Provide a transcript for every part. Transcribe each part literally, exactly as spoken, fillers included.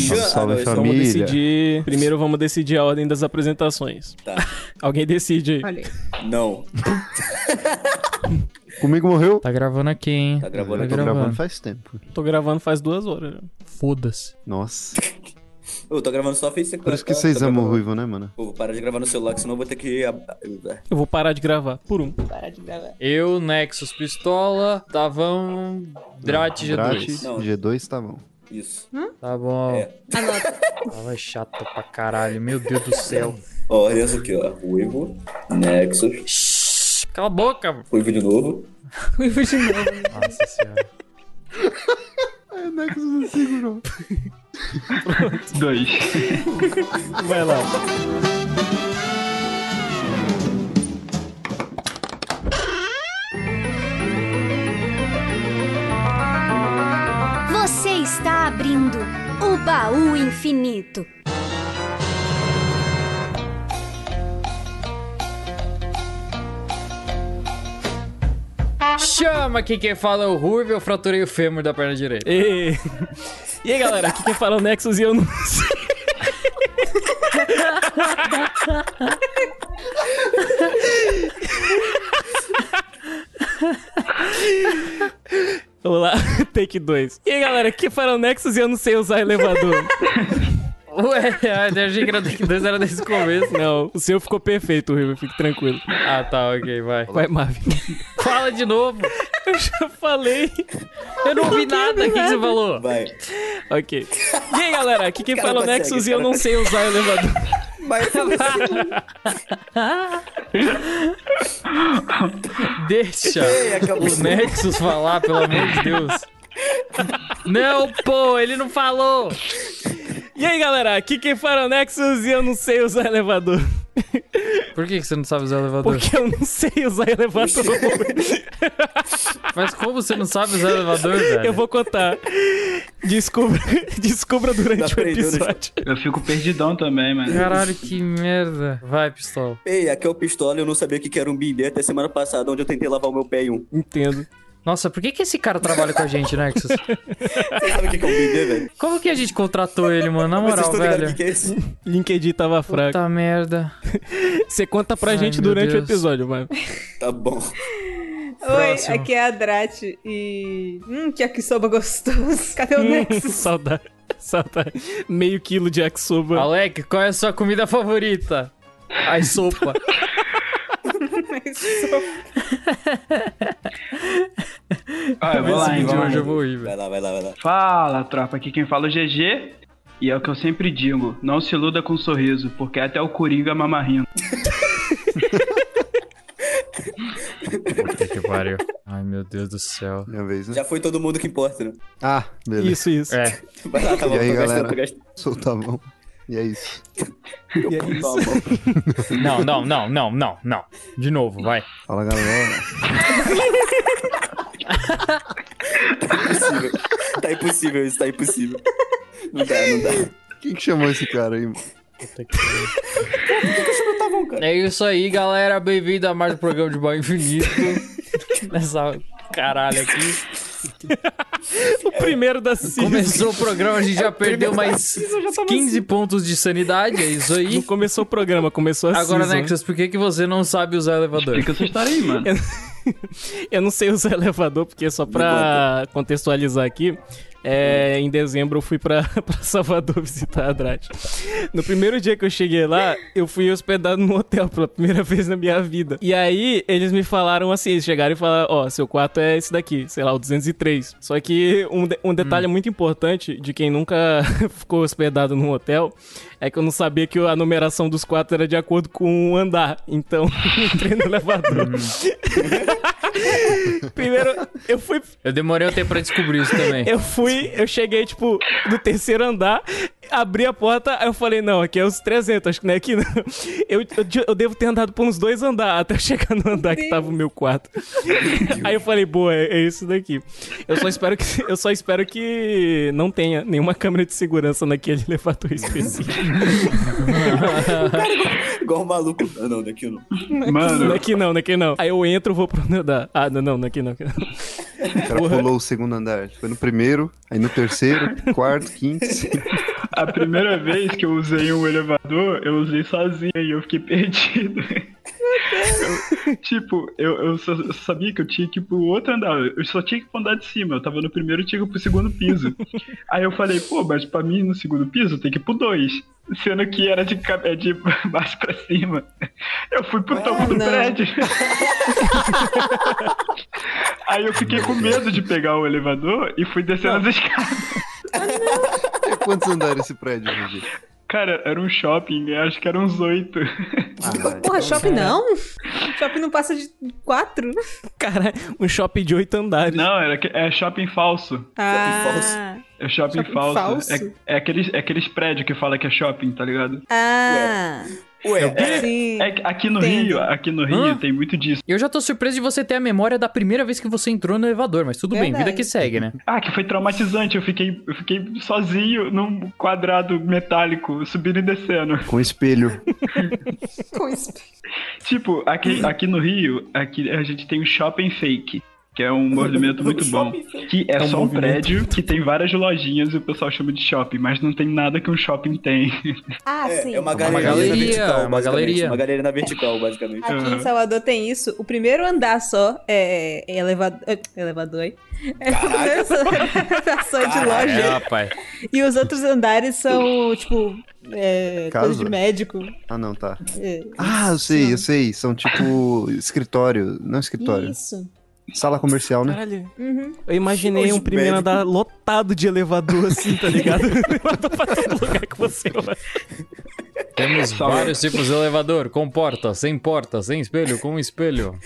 Salve, salve, ah, família. Vamos decidir. Primeiro vamos decidir a ordem das apresentações. Tá. Alguém decide aí. Olha. Não. Comigo morreu. Tá gravando aqui, hein? Tá gravando aqui. Tá gravando. gravando faz tempo. Tô gravando faz duas horas. Foda-se. Nossa. Eu tô gravando só face. Por isso que vocês amam o Ruivo, né, mano? Eu vou parar de gravar no celular, que senão eu vou ter que... Eu vou parar de gravar, por um. Parar de gravar. Eu, Nexus, Pistola, Tavão, Drat, G dois. Não. G dois, Tavão. Isso. Hum? Tá bom. É. Tava chato pra caralho, meu Deus do céu. Ó, olha isso aqui, ó. Ruivo, Nexus. Cala a boca. Ruivo de novo. Ruivo de novo. Nossa senhora. É, Nexus não segurou. Dois. Vai lá. Você está abrindo o baú infinito. Chama aqui quem fala o Ruivo, eu fraturei o fêmur da perna direita. E... E aí, galera, aqui quem fala o Nexus e eu não sei. Vamos lá, take dois. E aí, galera, aqui quem fala o Nexus e eu não sei usar elevador. Ué, eu achei que era take dois, era desse começo. Não, o seu ficou perfeito, Ruivo, fique tranquilo. Ah, tá, ok, vai. Vai, Marvin. Fala de novo. Eu já falei. Eu não ouvi nada. O que você falou? Vai. Ok. E aí, galera? Aqui quem fala o Nexus e eu não sei usar o elevador. Vai falar. Deixa o Nexus falar, pelo amor de Deus. Não, pô, ele não falou. E aí, galera? Aqui quem fala o Nexus e eu não sei usar o elevador. Por que, que você não sabe usar elevador? Porque eu não sei usar elevador. Mas como você não sabe usar elevador, velho? Eu vou contar. Descubra, descubra durante o episódio. Eu fico perdidão também, mano. Caralho, que merda. Vai, Pistola. Ei, aqui é o Pistola e eu não sabia o que era um bidê até semana passada, onde eu tentei lavar o meu pé em um. Entendo. Nossa, por que que esse cara trabalha com a gente, Nexus? Você sabe o que é um bidê, velho? Como que a gente contratou ele, mano? Na moral, velho. O que é isso? LinkedIn tava fraco. Puta merda. Você conta pra Ai, gente durante Deus. o episódio, mano. Tá bom. Próximo. Oi, aqui é a Drat e... Hum, que yakisoba gostoso. Cadê o hum, Nexus? Saudade. Saudade. Meio quilo de yakisoba. Alec, qual é a sua comida favorita? A sopa. Ah, eu vou lá, hein, hoje eu vou ir, velho. Vai lá, vai lá, vai lá. Fala, tropa, aqui quem fala é o G G. E é o que eu sempre digo: não se iluda com um sorriso, porque até o Coringa mama rindo. Puta que pariu. Ai, meu Deus do céu. Minha vez, né? Já foi todo mundo que importa, né? Ah, beleza. Isso, isso. É. Vai lá, tá bom, e aí, galera, gastando, gastando. Solta a mão. E é isso. E é isso. Não, não, não, não, não, não. De novo, vai. Fala, galera. Tá impossível. Tá impossível isso, tá impossível. Não dá, não dá. Quem que chamou esse cara aí, mano? Puta que pariu. Por que você não tá bom, cara? É isso aí, galera. Bem-vindo a mais um programa de Baú Infinito. Nessa caralho aqui. O primeiro é, da season. Começou o programa, a gente já é, perdeu mais já quinze pontos de sanidade, é isso aí. Não começou o programa, começou a season. Agora, Nexus, por que, que você não sabe usar elevador? Explica essa história aí, mano. Eu, eu não sei usar elevador, porque só pra contextualizar aqui... É, em dezembro eu fui pra, pra Salvador visitar a Drat. No primeiro dia que eu cheguei lá, eu fui hospedado num hotel pela primeira vez na minha vida. E aí, eles me falaram assim, eles chegaram e falaram, ó, oh, seu quarto é esse daqui, sei lá, o duzentos e três. Só que um, de, um detalhe hum. muito importante de quem nunca ficou hospedado num hotel é que eu não sabia que a numeração dos quartos era de acordo com o andar. Então, eu entrei no elevador. Hum. Primeiro, eu fui... Eu demorei um tempo pra descobrir isso também. Eu fui Eu cheguei, tipo, do terceiro andar, abri a porta, aí eu falei, não, aqui é os trezentos, acho que não é aqui, não. Eu, eu, eu devo ter andado por uns dois andares até eu chegar no andar que tava o meu quarto. Aí eu falei, boa, é, é isso daqui. Eu só espero que, eu só espero que não tenha nenhuma câmera de segurança naquele elevador específico. O cara igual, igual um maluco. Ah, não, daqui não. Mano. Daqui não, daqui não. Aí eu entro, vou pro andar. Ah, não, não, daqui não. Daqui não. O cara pulou o segundo andar. Foi no primeiro, aí no terceiro, quarto, quinto. A primeira vez que eu usei um elevador, eu usei sozinho e eu fiquei perdido. Eu, tipo, eu, eu, só, eu sabia que eu tinha que ir pro outro andar. Eu só tinha que ir pro andar de cima. Eu tava no primeiro, eu tinha que ir pro segundo piso. Aí eu falei, pô, mas pra mim no segundo piso tem que ir pro dois. Sendo que era de, de baixo pra cima. Eu fui pro ah, topo do não. prédio. Aí eu fiquei com medo de pegar o elevador e fui descendo não. as escadas. Ah, não. Quantos andares esse prédio, Magé? Cara, era um shopping, acho que eram uns oito. Ah, porra, shopping não? Shopping não passa de quatro? Caralho, um shopping de oito andares. Não, era, é shopping falso. Ah, shopping falso. É shopping, shopping falso. falso. É, é, aqueles, é aqueles prédios que fala que é shopping, tá ligado? Ah... Ué. Ué, é, é, aqui no Rio, aqui no Rio tem muito disso. Eu já tô surpreso de você ter a memória da primeira vez que você entrou no elevador, mas tudo Verdade. bem, vida que segue, né? Ah, que foi traumatizante, eu fiquei, eu fiquei sozinho num quadrado metálico, subindo e descendo. Com espelho. Com espelho. Tipo, aqui, aqui no Rio, aqui, a gente tem um shopping fake. Que é um movimento muito bom. Que é, é um só um movimento. prédio que tem várias lojinhas e o pessoal chama de shopping, mas não tem nada que um shopping tem. Ah, é, sim. É uma galeria, uma galeria na vertical, uma galeria. Uma galeria na vertical, basicamente. Aqui uhum. em Salvador tem isso. O primeiro andar só é elevador. Elevador, hein? É o primeiro andar só de loja. É, rapaz. E os outros andares são, tipo. É, coisa de médico. Ah, não, tá. É, ah, eu sei, não. eu sei. São tipo escritório. Não escritório. Isso. Sala comercial, né? Caralho. Uhum. Eu imaginei Hoje um primeiro médico. andar lotado de elevador, assim, tá ligado? Elevador pra todo lugar que você vai. Temos Salve. vários tipos de elevador, com porta, sem porta, sem espelho, com espelho.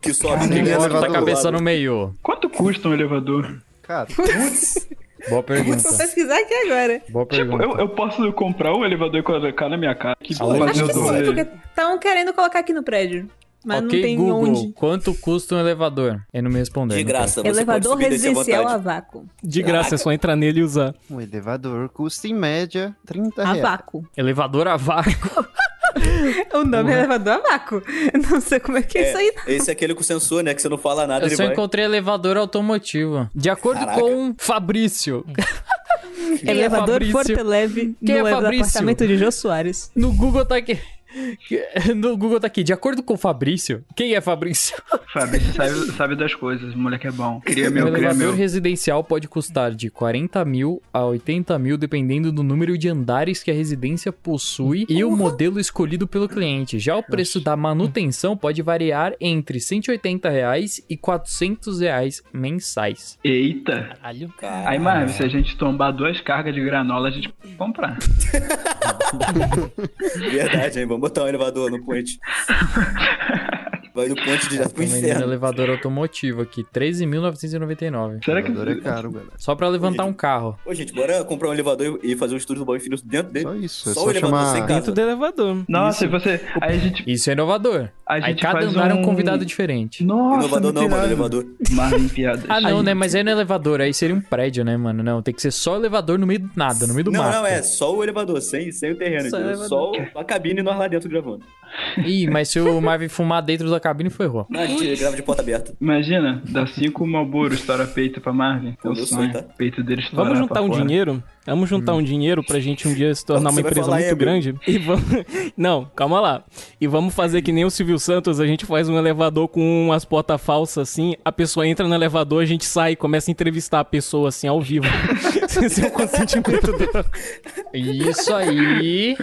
Que sobe de porta, a cabeça no meio. Quanto custa um elevador? Cara, putz. Boa pergunta. Vou pesquisar aqui agora. Boa pergunta. Tipo, eu, eu posso comprar um elevador e colocar na minha cara? Que Alô, acho que sim, porque estão querendo colocar aqui no prédio. Mas ok, não tem Google, onde. Quanto custa um elevador? Ele não me respondeu. De graça, você elevador pode residencial a vácuo. De graça, é só entrar nele e usar. Um elevador custa em média trinta reais. A vácuo. Elevador a vácuo. O nome é elevador a vácuo. Não sei como é que é, é isso aí. Não. Esse é aquele com sensor, né? Que você não fala nada. Eu ele só vai... encontrei elevador automotivo. De acordo Caraca. com Fabrício. Quem elevador é Forteleve no é apartamento de Jô Soares. No Google tá aqui. No Google tá aqui, de acordo com o Fabrício. Quem é Fabrício? Fabrício sabe, sabe das coisas, o moleque é bom. Cria meu, o elevador meu. residencial pode custar de quarenta mil a oitenta mil, dependendo do número de andares que a residência possui e o modelo escolhido pelo cliente. Já o preço da manutenção pode variar entre cento e oitenta reais e quatrocentos reais mensais. Eita! Caralho, cara. Aí, mas se a gente tombar duas cargas de granola, a gente pode comprar. Verdade, hein? Vamos botar um elevador no ponte. Vai do ponte direto pro inferno. Elevador automotivo aqui, treze mil novecentos e noventa e nove. Será que o elevador é caro, galera? Só pra levantar Ô, um carro. Ô, gente, bora comprar um elevador e fazer um estúdio do Bom e Filhos dentro dele? Só isso, é só, só o elevador chamar... sem casa. Dentro do elevador. Nossa, isso. você... Aí a gente... Isso é inovador. A gente aí cada andar um... é um convidado diferente. Nossa, Inovador não, não mano, elevador. Mas piada. Ah, não, gente... né? Mas é no elevador, aí seria um prédio, né, mano? Não, tem que ser só o elevador no meio do nada, no meio do não, mato. Não, não, é só o elevador, sem, sem o terreno. Só, o só a cabine e nós lá dentro gravando. Ih, mas se o Marvin fumar dentro da cabine, foi errou. Não, a gente grava de porta aberta. Imagina, dá cinco Malboro, estoura peito pra Marvin. Meu sonho, tá? Peito dele estoura. Vamos juntar um fora. dinheiro? Vamos juntar hum. um dinheiro pra gente um dia se tornar Você uma empresa muito é, grande. E vamos... Não, calma lá. E vamos fazer que nem o Silvio Santos, a gente faz um elevador com umas portas falsas assim, a pessoa entra no elevador, a gente sai e começa a entrevistar a pessoa assim, ao vivo. Sem o consentimento dela. Isso aí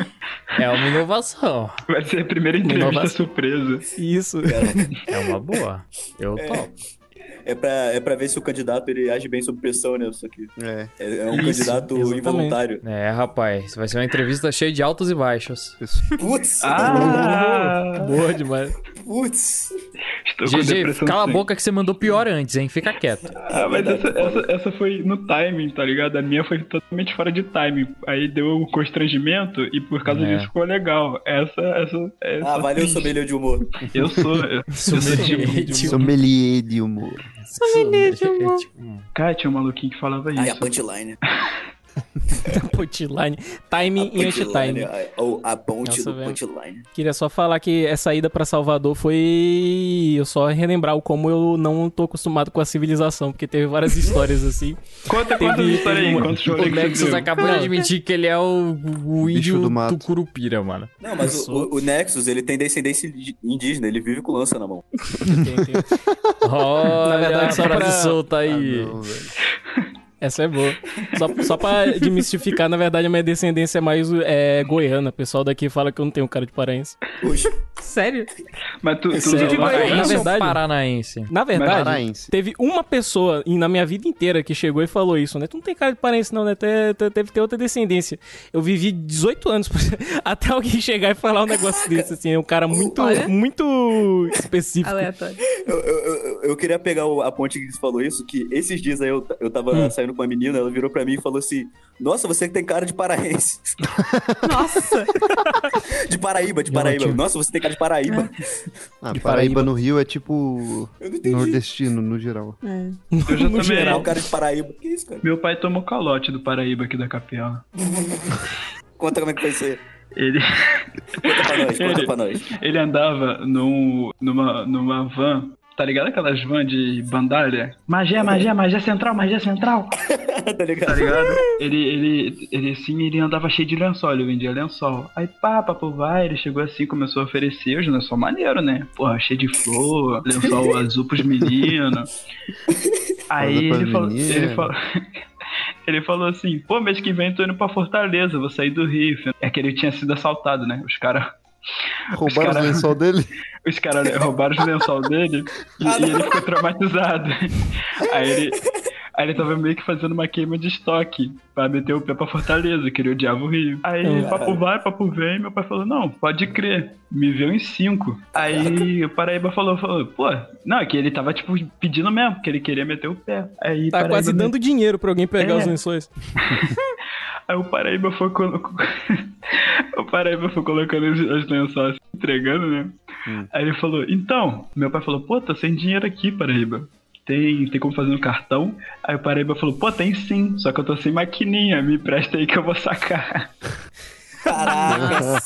é uma inovação. Vai ser a primeira entrevista inovação. surpresa. Isso. É uma boa. Eu topo. É. É pra, é pra ver se o candidato ele age bem sob pressão, né? Isso aqui. É. É, é um Isso, candidato exatamente. involuntário. É, rapaz. Vai ser uma entrevista cheia de altos e baixos. Putz! Ah! Boa demais. Putz! G G, cala a boca que você mandou pior antes, hein? Fica quieto. Ah, mas essa, essa, essa foi no timing, tá ligado? A minha foi totalmente fora de timing. Aí deu um constrangimento e por causa é. disso ficou legal. Essa, essa... essa ah, valeu, sommelier de humor. Eu sou... Eu, sommelier de humor. Sommelier de humor. Sommelier de humor. Cara, tinha um maluquinho que falava isso. Aí a punchline. da punchline. Timing e anti-timing. Ou a ponte do punchline. Queria só falar que essa ida pra Salvador foi... Eu só relembrar o como eu não tô acostumado com a civilização, porque teve várias histórias assim. Conta, teve, quantas histórias aí? Uma... O Nexus acabou de admitir que ele é o, o índio do, do Curupira, mano. Não, mas o, o, o Nexus, ele tem descendência indígena, ele vive com lança na mão. Olha, na verdade, só pra soltar aí. Ah, não, essa é boa. Só, só pra demistificar, na verdade, a minha descendência é mais é, goiana. O pessoal daqui fala que eu não tenho cara de paraense. Oxe. Sério? Mas tu, tu é de Goiânia, na verdade, paranaense. Na verdade, paranaense. Teve uma pessoa na minha vida inteira que chegou e falou isso, né? Tu não tem cara de paraense, não, né? Deve ter outra descendência. Eu vivi dezoito anos até alguém chegar e falar um negócio desse, assim. É um cara muito, muito específico. Aleatório. Eu, eu, eu queria pegar a ponte que falou isso, que esses dias aí eu, eu tava hum. saindo com uma menina, ela virou pra mim e falou assim: nossa, você que tem cara de paraense. Nossa! De Paraíba, de Paraíba. Não, nossa, você tem cara de Paraíba. Ah, de Paraíba, Paraíba no Rio é tipo nordestino, no geral. É. Eu já no geral, cara de Paraíba. Que isso, cara? Meu pai tomou calote do Paraíba aqui da Capela. Conta como é que foi isso. Ele... Conta pra nós, conta ele, pra nós. Ele andava num, numa, numa van... Tá ligado aquelas van de bandalha? Magé, Magé, Magé Central, Magé Central. Tá ligado? Tá ligado? Ele, ele, ele assim, ele andava cheio de lençol, ele vendia lençol. Aí pá, papo vai, ele chegou assim, começou a oferecer os lençol maneiro, né? Porra, cheio de flor, lençol azul pros meninos. Aí ele falou, ele falou... Ele falou assim, pô, mês que vem tô indo pra Fortaleza, vou sair do Rio. É que ele tinha sido assaltado, né? Os caras... Roubaram os, cara... os lençol dele? Os caras roubaram os lençol dele e, ah, e ele ficou traumatizado. Aí ele, aí ele tava meio que fazendo uma queima de estoque pra meter o pé pra Fortaleza, que ele odiava o Rio. Aí ah, papo vai, papo vem, meu pai falou, não, pode crer, me viu em cinco. Aí o Paraíba falou, falou, pô, não, é que ele tava tipo pedindo mesmo, que ele queria meter o pé. Aí, tá Paraíba quase dando me... dinheiro pra alguém pegar é. os lençóis. Aí o Paraíba foi colocando. O Paraíba foi colocando as lençóis, entregando, né? Hum. Aí ele falou, então, meu pai falou, pô, tá sem dinheiro aqui, Paraíba. Tem, tem como fazer no cartão? Aí o Paraíba falou, pô, tem sim, só que eu tô sem maquininha, me presta aí que eu vou sacar. Caraca!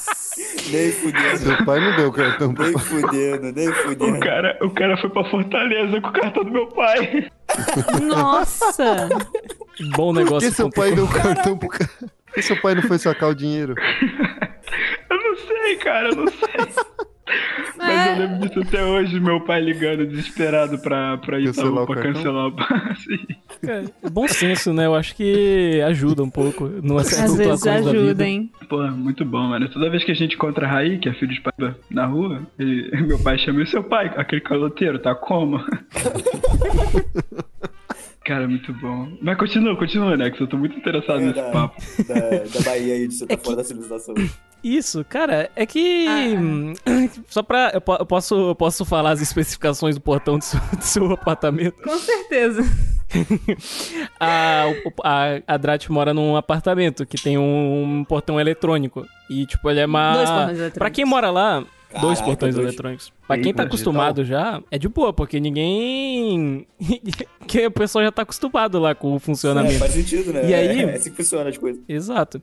Nem fudendo. Seu pai não deu cartão pra... Nem fudendo, nem fudendo. O cara, o cara foi pra Fortaleza com o cartão do meu pai. Nossa! Bom negócio. Por que seu pai deu cartão pro cara? Por que seu pai não foi sacar o dinheiro? Eu não sei, cara, eu não sei. Mas eu lembro disso até hoje, meu pai ligando desesperado pra, pra Itaú, pra cancelar o passe. É, bom senso, né? Eu acho que ajuda um pouco. Às vezes ajuda, hein? Pô, muito bom, mano. Toda vez que a gente encontra a Raí, que é filho de pai, na rua, ele, meu pai chama, e seu pai, aquele caloteiro, tá como? Cara, muito bom. Mas continua, continua, né? Que eu tô muito interessado é, nesse da, papo. Da, da Bahia aí, de você tá é fora que... da civilização. Isso, cara, é que... Ah. Só pra... Eu posso, eu posso falar as especificações do portão do seu, do seu apartamento? Com certeza. a a, a Drat mora num apartamento que tem um, um portão eletrônico. E, tipo, ele é uma... Dois portões eletrônicos. Pra quem mora lá... Caraca, dois portões dois. eletrônicos. Pra quem tá acostumado já, é de boa, porque ninguém... Porque o pessoal já tá acostumado lá com o funcionamento. É, faz sentido, né? E aí... É assim que funciona as coisas. Exato.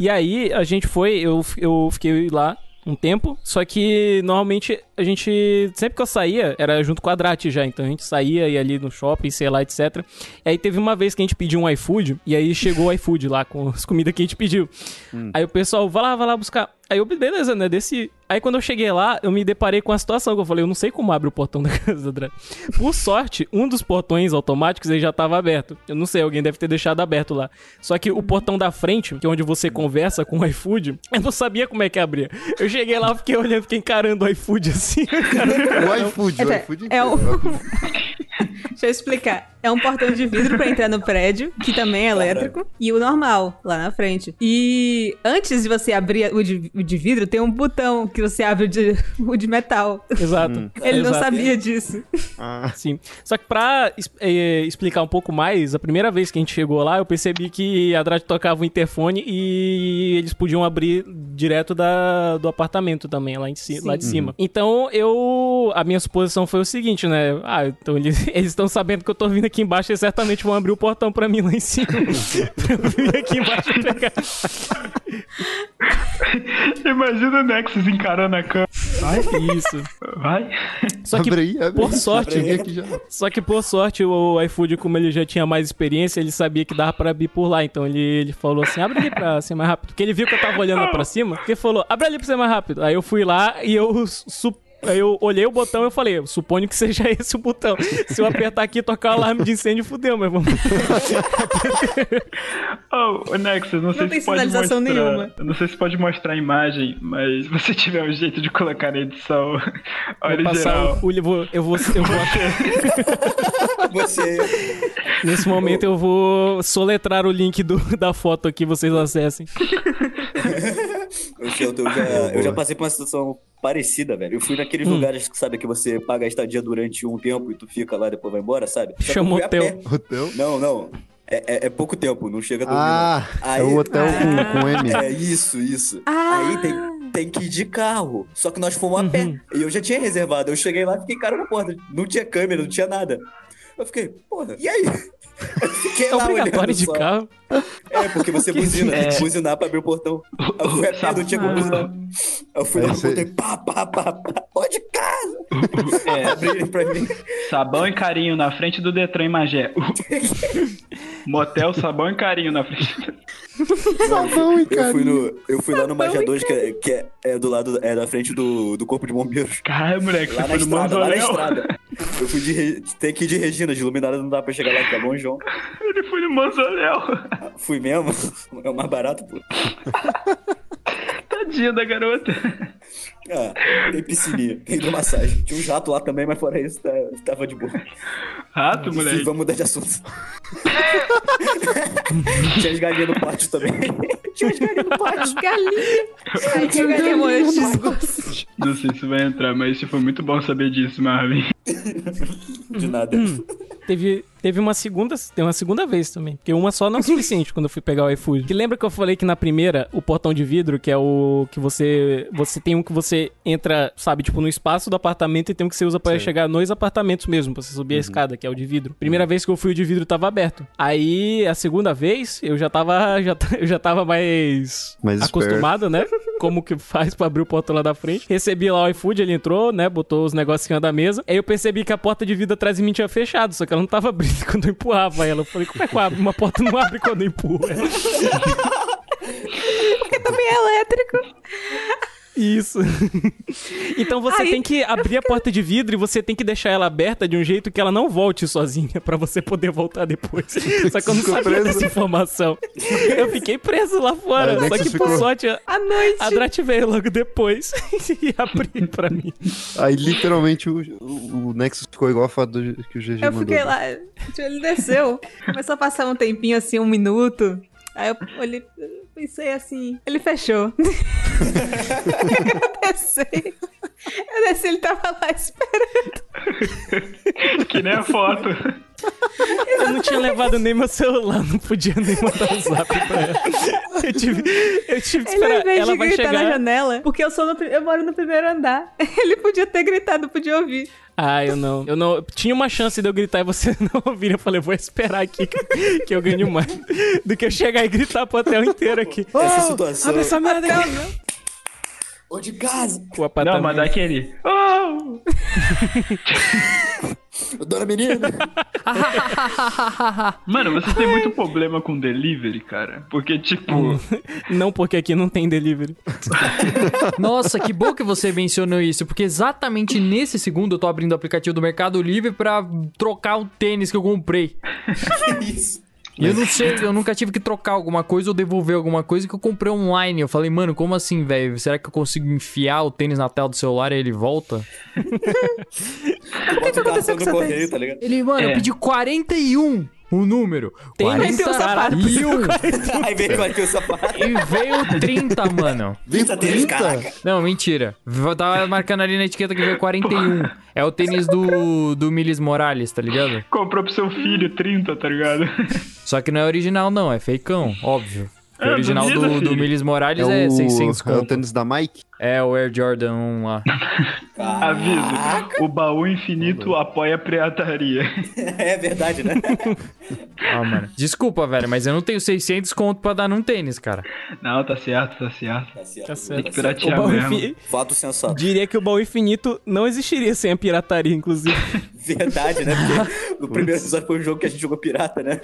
E aí, a gente foi, eu, eu fiquei lá um tempo, só que normalmente a gente... Sempre que eu saía, era junto com a Drat já, então a gente saía, ia ali no shopping, sei lá, etcétera. E aí teve uma vez que a gente pediu um iFood, e aí chegou o iFood lá com as comidas que a gente pediu. Hum. Aí o pessoal, vai lá, vai lá buscar... Aí eu, beleza, né, desci. Aí quando eu cheguei lá, eu me deparei com a situação que eu falei, eu não sei como abre o portão da casa da André. Por sorte, um dos portões automáticos, ele já tava aberto. Eu não sei, alguém deve ter deixado aberto lá. Só que o portão da frente, que é onde você conversa com o iFood, eu não sabia como é que abria. Eu cheguei lá, fiquei olhando, fiquei encarando o iFood assim. Cara, o iFood, o iFood é o... Deixa eu explicar. É um portão de vidro pra entrar no prédio, que também é elétrico. Caramba. E o normal, lá na frente. E antes de você abrir o de, o de vidro, tem um botão que você abre o de, o de metal. Exato. Hum. Ele é, não exato. sabia disso. Ah. Sim. Só que pra é, explicar um pouco mais, a primeira vez que a gente chegou lá, eu percebi que a Drat tocava o interfone e eles podiam abrir direto da, do apartamento também, lá, em, lá de cima. Uhum. Então, eu... A minha suposição foi o seguinte, né? Ah, então eles estão sabendo que eu tô vindo aqui aqui embaixo, eles certamente vão abrir o portão pra mim lá em cima. Eu vim aqui embaixo pegar. Imagina o Nexus encarando a câmera. Vai, isso. Vai. Só que, abrei, abrei. por sorte, aqui já. Só que por sorte, o iFood, como ele já tinha mais experiência, ele sabia que dava pra abrir por lá. Então ele, ele falou assim, abre ali pra ser mais rápido. Porque ele viu que eu tava olhando lá pra cima. Porque ele falou, abre ali pra ser mais rápido. Aí eu fui lá e eu sup... Aí eu olhei o botão e eu falei, eu suponho que seja esse o botão. Se eu apertar aqui e tocar o alarme de incêndio, fudeu, meu irmão. Oh, Nexus, não, não sei tem se pode mostrar, nenhuma. Não sei se pode mostrar a imagem, mas se você tiver um jeito de colocar na edição original. Eu vou... Eu vou... Eu vou... Você. Nesse momento eu vou soletrar o link do, da foto aqui, vocês acessem. Eu, eu, já, eu já passei por uma situação parecida, velho. Eu fui naqueles hum. lugares que, sabe, que você paga a estadia durante um tempo e tu fica lá e depois vai embora, sabe? Chamou hotel. Hotel? Não, não. É, é, é pouco tempo, não chega a dormir. Ah, aí, é o hotel ah, com, com M. É isso, isso. Ah. Aí tem... tem que ir de carro. Só que nós fomos uhum. a pé. E eu já tinha reservado. Eu cheguei lá e fiquei cara na porta. Não tinha câmera, não tinha nada. Eu fiquei, porra, e aí? Eu fiquei é lá obrigatório de só. Carro? É, porque você que buzina. É. Tem que buzinar pra abrir o portão. Eu fui a pé, não tinha como buzinar. Eu fui lá e botei pá, pá, pá, pá. Ó de casa! É, abriram pra mim. Sabão e carinho na frente do Detran em Magé. Motel, sabão e carinho na frente. Sabão e carinho. Eu fui, no, eu fui lá no Magé dois, que, é, que é, é do lado, é da frente do, do corpo de bombeiros. Caralho, moleque, lá você foi estrada, no lá na estrada. Eu fui de, tem que ir de Regina, de iluminada não dá pra chegar lá, tá bom, João? Ele foi no Manzanel. Fui mesmo? É o mais barato, pô. Tadinha da garota. Ah, tem piscininha, tem hidromassagem. Tinha um jato lá também, mas fora isso, tá, tava de boa. Rato, sim, moleque. Vamos mudar de assunto. Tinha as galinhas no pátio também. Tinha as galinhas no pátio. Galinha. Tinha galinha morrendo de esgoto. Não sei se vai entrar, mas foi muito bom saber disso, Marvin. De nada. Hum, teve, teve uma segunda teve uma segunda vez também. Porque uma só não é o suficiente quando eu fui pegar o iFood. Que lembra que eu falei que na primeira, o portão de vidro, que é o que você... Você tem um que você entra, sabe, tipo, no espaço do apartamento e tem um que você usa pra Sim. chegar nos apartamentos mesmo, pra você subir uhum. a escada, que é o de vidro. Primeira uhum. vez que eu fui, o de vidro tava aberto. Aí, a segunda vez, eu já tava, já, eu já tava mais, mais acostumado, né? Como que faz pra abrir o portão lá da frente. Recebi lá o iFood, ele entrou, né? Botou os negócios em cima da mesa. Aí eu percebi que a porta de vidro atrás de mim tinha fechado, só que ela não tava abrindo quando eu empurrava ela. Eu falei, como é que eu abro? Uma porta não abre quando eu empurro ela. Porque também é elétrico. Isso. Então você Aí, tem que abrir a porta de vidro e você tem que deixar ela aberta de um jeito que ela não volte sozinha pra você poder voltar depois. Só que eu não sabia preso. dessa informação. Eu fiquei preso lá fora. É, só que ficou... por sorte, a noite a Drat veio logo depois e abriu pra mim. Aí literalmente o, o, o Nexus ficou igual a foto que o G G mandou. Eu fiquei lá, ele desceu. Começou a passar um tempinho assim, um minuto. Aí eu olhei... Pensei assim, ele fechou. Eu desci. Eu desci, ele tava lá esperando. Que nem a foto. Eu não tinha levado nem meu celular, não podia nem mandar o zap pra ela. Eu tive, eu tive que esperar. Ele, ao invés ela de vai gritar chegar... na janela, porque eu, sou no, eu moro no primeiro andar. Ele podia ter gritado, podia ouvir. Ah, eu não. Eu não. Tinha uma chance de eu gritar e você não ouvir. Eu falei, vou esperar aqui que, que eu ganho mais do que eu chegar e gritar pro hotel inteiro aqui. Oh, essa situação. Abre essa merda aqui. Ou de casa. Não, mas daquele. Oh! Dona menina. Mano, você tem muito problema com delivery, cara. Porque, tipo... Não, porque aqui não tem delivery. Nossa, que bom que você mencionou isso. Porque exatamente nesse segundo eu tô abrindo o aplicativo do Mercado Livre pra trocar o tênis que eu comprei. Que isso? Eu não sei, eu nunca tive que trocar alguma coisa ou devolver alguma coisa que eu comprei online. Eu falei, mano, como assim, velho? Será que eu consigo enfiar o tênis na tela do celular e ele volta? O que, que aconteceu com essa tênis? Tá ligado? Ele, mano, é. eu pedi quarenta e um o número. Tem quarenta, o sapato. Aí veio o sapato. E veio trinta, mano. vinte tênis, caraca. Não, mentira. Eu tava marcando ali na etiqueta que veio quarenta e um. Porra. É o tênis do, do Miles Morales, tá ligado? Comprou pro seu filho trinta, tá ligado? Só que não é original, não. É feicão, óbvio. O original do, do Miles Morales é, é seiscentos conto. É o tênis da Mike? É, o Air Jordan um lá. Aviso, o baú infinito apoia a preataria. É verdade, né? Ah, mano. Desculpa, velho, mas eu não tenho seiscentos conto pra dar num tênis, cara. Não, tá certo, tá certo. Tá certo. Tá certo. Tem que piratear o mesmo. Infi... Fato sensato. Diria que o baú infinito não existiria sem a pirataria, inclusive. Verdade, né? Porque no primeiro episódio foi um jogo que a gente jogou pirata, né?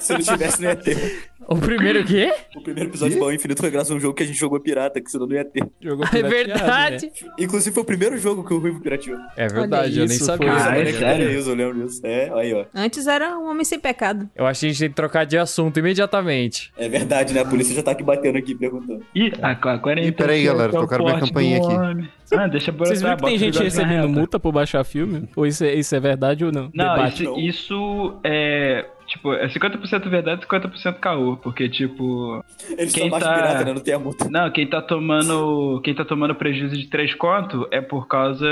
Se não tivesse, não ia ter. O primeiro o quê? O primeiro episódio de Baú Infinito foi graças a um jogo que a gente jogou pirata, que senão não ia ter. Jogou pirata. É verdade. Né? Inclusive foi o primeiro jogo que o Ruivo pirateou. É verdade, isso, eu nem sabia. Ah, ah, é sério? Isso, eu lembro disso. É, aí, ó. Antes era um homem sem pecado. Eu acho que a gente tem que trocar de assunto imediatamente. É verdade, né? A polícia já tá aqui batendo aqui, perguntando. Ih, agora é. Ih, peraí, galera, tocaram minha campainha aqui. Ah, deixa eu botar. Vocês viram que tem gente recebendo multa por baixar filme? Ou isso é, isso é verdade ou não? Não, Debate. isso, isso é... Tipo, é cinquenta por cento verdade e cinquenta por cento caô, porque, tipo... Eles quem são mais tá... pirata, né? Não tem a multa. Não, quem tá tomando, quem tá tomando prejuízo de três conto é por causa...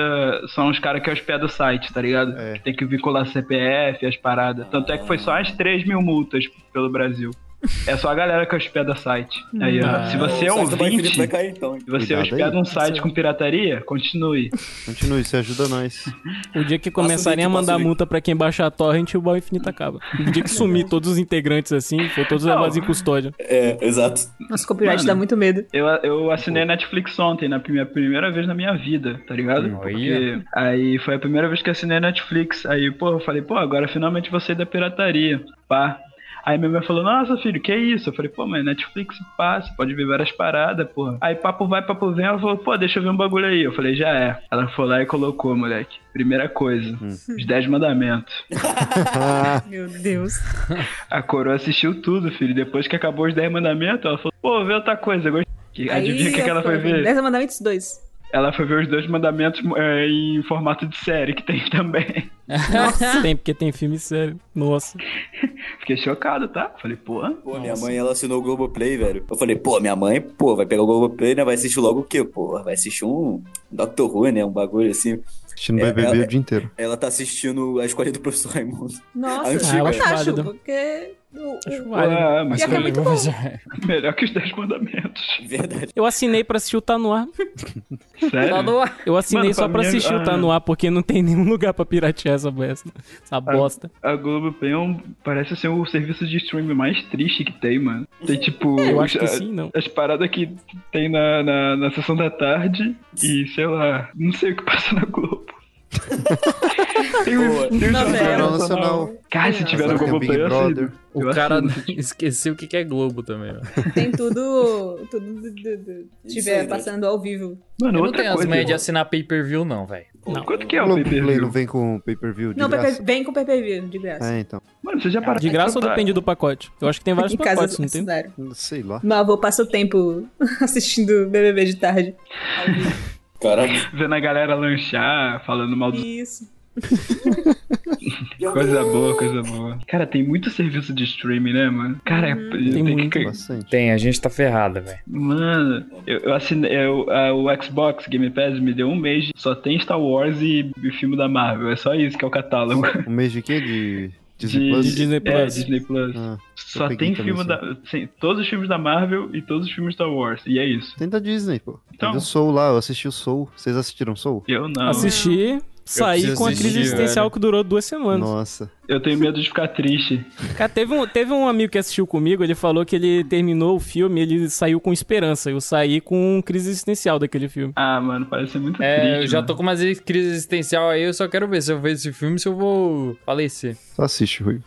São os caras que hospedam o site, tá ligado? É. Tem que vincular C P F, as paradas. Tanto é que foi só as três mil multas pelo Brasil. É só a galera que hospeda site. Aí, ó, se você é ouvinte, vai cair, então, se você hospeda um site com pirataria, continue. Continue, você ajuda nós. O dia que começarem a mandar multa pra quem baixar a torrent, o Baú Infinito acaba. O dia que sumir todos os integrantes assim, foi todos levados em custódia. É, exato. Nossa, copyright dá muito medo. Eu, eu assinei a Netflix ontem, na primeira, primeira vez na minha vida, tá ligado? Porque aí foi a primeira vez que assinei a Netflix. Aí, pô, eu falei, pô, agora finalmente vou sair da pirataria. Pá. Aí minha mãe falou, nossa, filho, que isso? Eu falei, pô, mãe, Netflix passa, pode ver várias paradas, porra. Aí papo vai, papo vem, ela falou, pô, deixa eu ver um bagulho aí. Eu falei, já é. Ela foi lá e colocou, moleque. Primeira coisa, hum. os dez mandamentos. Meu Deus. A coroa assistiu tudo, filho. Depois que acabou os dez mandamentos, ela falou, pô, vê outra coisa. Gostei. Adivinha o que, que ela foi ver? dez mandamentos dois. Ela foi ver os dois mandamentos é, em formato de série que tem também. Nossa. Tem, porque tem filme sério. Nossa. Fiquei chocado, tá? Falei, pô... Pô, minha mãe, ela assinou o Globoplay, velho. Eu falei, pô, minha mãe, pô, vai pegar o Globoplay, né? Vai assistir logo o quê, pô? Vai assistir um Doctor Who, né? Um bagulho assim... Assistindo é, B B B ela, o dia inteiro. Ela tá assistindo A Escolha do Professor Raimundo. Nossa, a antiga. Ah, eu acho válido, porque... O, o, ah, mas é muito bom. Melhor que os dez mandamentos. Verdade. Eu assinei pra assistir o Tá No Ar. Sério? Tá no ar. Eu assinei Mano, só pra minha... assistir ah. o Tá No Ar, porque não tem nenhum lugar pra piratear essa bosta. Essa bosta. A, a Globoplay é um, parece ser o serviço de streaming mais triste que tem, mano. Tem tipo... É, eu acho que a, sim, não. As paradas que tem na, na, na sessão da tarde e, sei lá, não sei o que passa na Globo. tem um, tem um jornal nacional. Cara, se tiver no Globoplay, eu assino. O cara esqueceu o que é Globo também. Ó. Tem tudo. Tudo se tiver passando ao vivo. Mano, eu não tenho as médias de assinar pay-per-view, não, velho. Quanto que é o pay-per-view? Não vem com pay-per-view de não, graça? Não, vem com pay-per-view de graça. É, então. Mano, você já parou de graça ou depende do pacote? Eu acho que tem vários pacotes, não tem? Sei lá. Meu avô passa o tempo assistindo B B B de tarde. Ao vivo. Caramba. Vendo a galera lanchar, falando mal do... Isso. Coisa boa, coisa boa. Cara, tem muito serviço de streaming, né, mano? Cara, uhum. tem, tem muito. Que... Tem, a gente tá ferrada, velho. Mano, eu, eu assinei... Eu, a, o Xbox Game Pass me deu um mês. Só tem Star Wars e, e filme da Marvel. É só isso que é o catálogo. Um mês de quê? De... Disney Plus? De Disney Plus. É, Disney Plus. Ah, só tem filme da... Sim, todos os filmes da Marvel e todos os filmes Star Wars. E é isso. Tem da Disney, pô. Então... Tem o Soul lá, eu assisti o Soul. Vocês assistiram o Soul? Eu não. Assisti, saí com a crise existencial que durou duas semanas. Nossa. Eu tenho medo de ficar triste. Cara, teve um, teve um amigo que assistiu comigo, ele falou que ele terminou o filme, ele saiu com esperança. Eu saí com crise existencial daquele filme. Ah, mano, parece muito é, triste. É, eu já mano. tô com uma crise existencial aí, eu só quero ver se eu vejo esse filme, se eu vou falecer. Só assiste, Rui.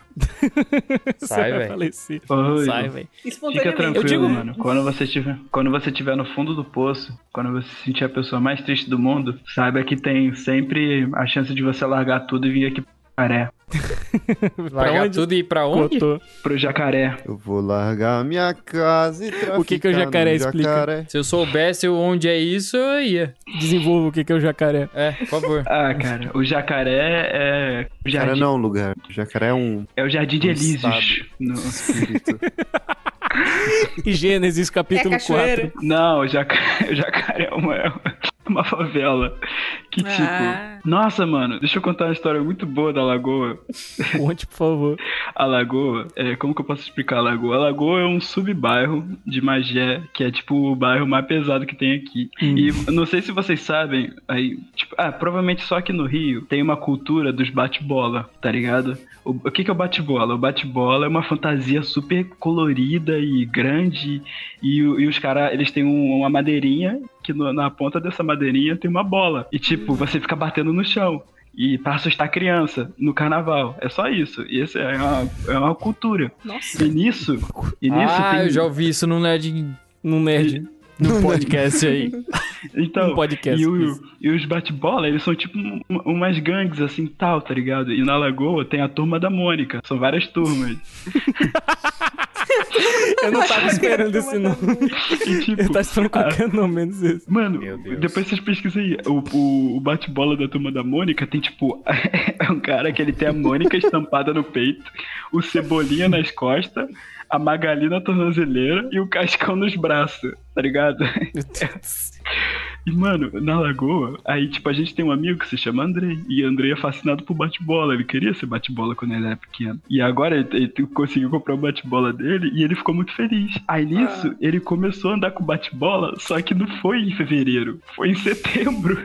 Sai, velho. Sai, velho. Fica tranquilo, eu digo... mano. Quando você, tiver, quando você tiver no fundo do poço, quando você se sentir a pessoa mais triste do mundo, saiba que tem sempre a chance de você largar tudo e vir aqui. Jacaré. Largar tudo e ir pra onde? Pro jacaré. Eu vou largar minha casa e traficar. O que que o jacaré explica? Jacaré. Se eu soubesse onde é isso, eu ia. Desenvolva o que que é o jacaré. É, por favor. Ah, cara, o jacaré é... O jardim... Cara, não é um lugar. O jacaré é um... É o Jardim de um Elísios. No espírito. E Gênesis, capítulo é quatro. Não, o jacaré, o jacaré é uma... uma favela. Que tipo... Ah. Nossa, mano, deixa eu contar uma história muito boa da Lagoa. Conte, por favor. A Lagoa, é, como que eu posso explicar a Lagoa? A Lagoa é um subbairro de Magé, que é tipo o bairro mais pesado que tem aqui. Hum. E não sei se vocês sabem, aí, tipo, ah, provavelmente só aqui no Rio tem uma cultura dos bate-bola, tá ligado? O, o que que é o bate-bola? O bate-bola é uma fantasia super colorida e grande, e, e os caras, eles têm um, uma madeirinha, que no, na ponta dessa madeirinha tem uma bola. E tipo, hum. você fica batendo no chão. E pra assustar criança no carnaval. É só isso. E isso é uma, é uma cultura. Nossa. E nisso. E nisso ah, tem... eu já ouvi isso no Nerd. No Nerd. E... No podcast aí. Então, um podcast, e, o, e os bate-bola, eles são tipo um, umas gangues assim, tal, tá ligado? E na Lagoa tem a turma da Mônica. São várias turmas. Eu não tava esperando esse nome. E, tipo, eu tava esperando qualquer nome, menos esse. Mano, depois vocês pesquisam aí. O, o, o bate-bola da turma da Mônica tem tipo... É um cara que ele tem a Mônica estampada no peito, o Cebolinha nas costas, a Magali na tornozeleira e o Cascão nos braços, tá ligado? Meu Deus. E, mano, na Lagoa, aí, tipo, a gente tem um amigo que se chama André. E André é fascinado por bate-bola. Ele queria ser bate-bola quando ele era pequeno. E agora ele, ele conseguiu comprar o bate-bola dele e ele ficou muito feliz. Aí, nisso, ah. ele começou a andar com bate-bola, só que não foi em fevereiro. Foi em setembro.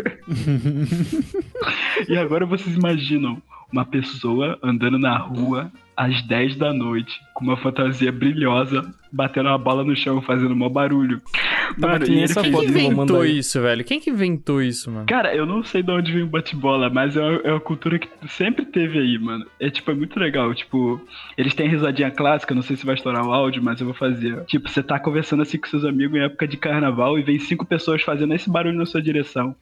E agora vocês imaginam uma pessoa andando na rua às dez da noite, com uma fantasia brilhosa, batendo uma bola no chão, fazendo mó barulho. Mano, quem que inventou isso, velho? Quem que inventou isso, mano? Cara, eu não sei de onde vem o bate-bola, mas é uma, é uma cultura que sempre teve aí, mano. É tipo, é muito legal. Tipo, eles têm risadinha clássica, não sei se vai estourar o áudio, mas eu vou fazer. Tipo, você tá conversando assim com seus amigos em época de carnaval e vem cinco pessoas fazendo esse barulho na sua direção.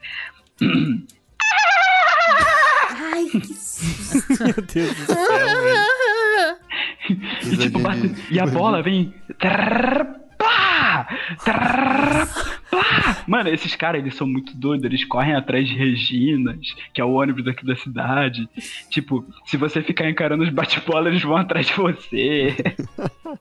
Ai, que susto. Meu Deus do céu, velho. E tipo, bate... E a bola vem... Pá! Trrr, pá! Mano, esses caras, eles são muito doidos. Eles correm atrás de Reginas, que é o ônibus daqui da cidade. Tipo, se você ficar encarando os bate-bola, eles vão atrás de você.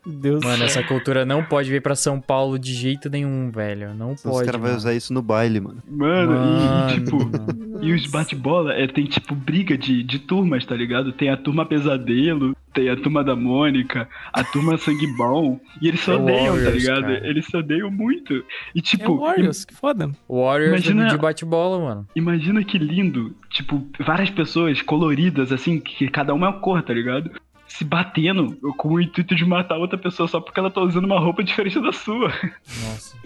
Deus. Mano, essa cultura não pode vir pra São Paulo de jeito nenhum, velho. Não Os pode. Os caras vão usar isso no baile, mano. Mano, mano. E, e tipo... Nossa. E os bate-bola é, tem, tipo, briga de, de turmas, tá ligado? Tem a turma Pesadelo, tem a turma da Mônica, a turma Sangue Bom. E eles se odeiam, Warriors, tá ligado? Cara. Eles se odeiam muito. E tipo... É Warriors, im... que foda. Warriors imagina... de bate-bola, mano. Imagina que lindo. Tipo, várias pessoas coloridas, assim, que cada uma é uma cor, tá ligado? Se batendo com o intuito de matar outra pessoa só porque ela tá usando uma roupa diferente da sua. Nossa.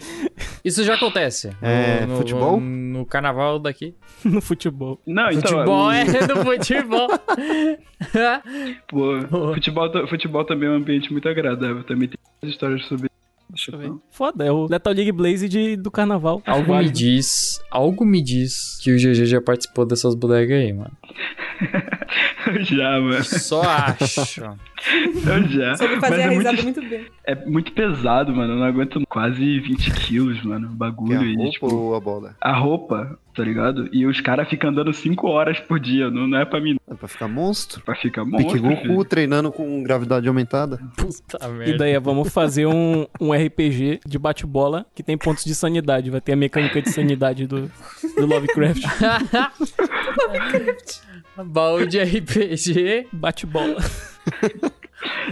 Isso já acontece. É, no, no futebol? No, no carnaval daqui. No futebol. Não, então... Futebol é do futebol. Pô, futebol, futebol também é um ambiente muito agradável. Também tem histórias sobre... Deixa eu ver. Foda, é o Lethal League Blaze de, do carnaval. Algo me diz, algo me diz que o G G já participou dessas bodegas aí, mano. Já, mano. Só acho. Eu já. Soube fazer a risada é muito, muito bem. É muito pesado, mano. Eu não aguento quase vinte quilos, mano. O bagulho. E a roupa e, tipo, ou a bola? A roupa, tá ligado? E os caras ficam andando cinco horas por dia. Não, não é pra mim. É pra ficar monstro? Pra ficar monstro. Pique Goku treinando com gravidade aumentada. Puta merda. E daí, vamos fazer um, um R P G de bate-bola que tem pontos de sanidade. Vai ter a mecânica de sanidade do, do Lovecraft. Lovecraft. Balde R P G, bate-bola.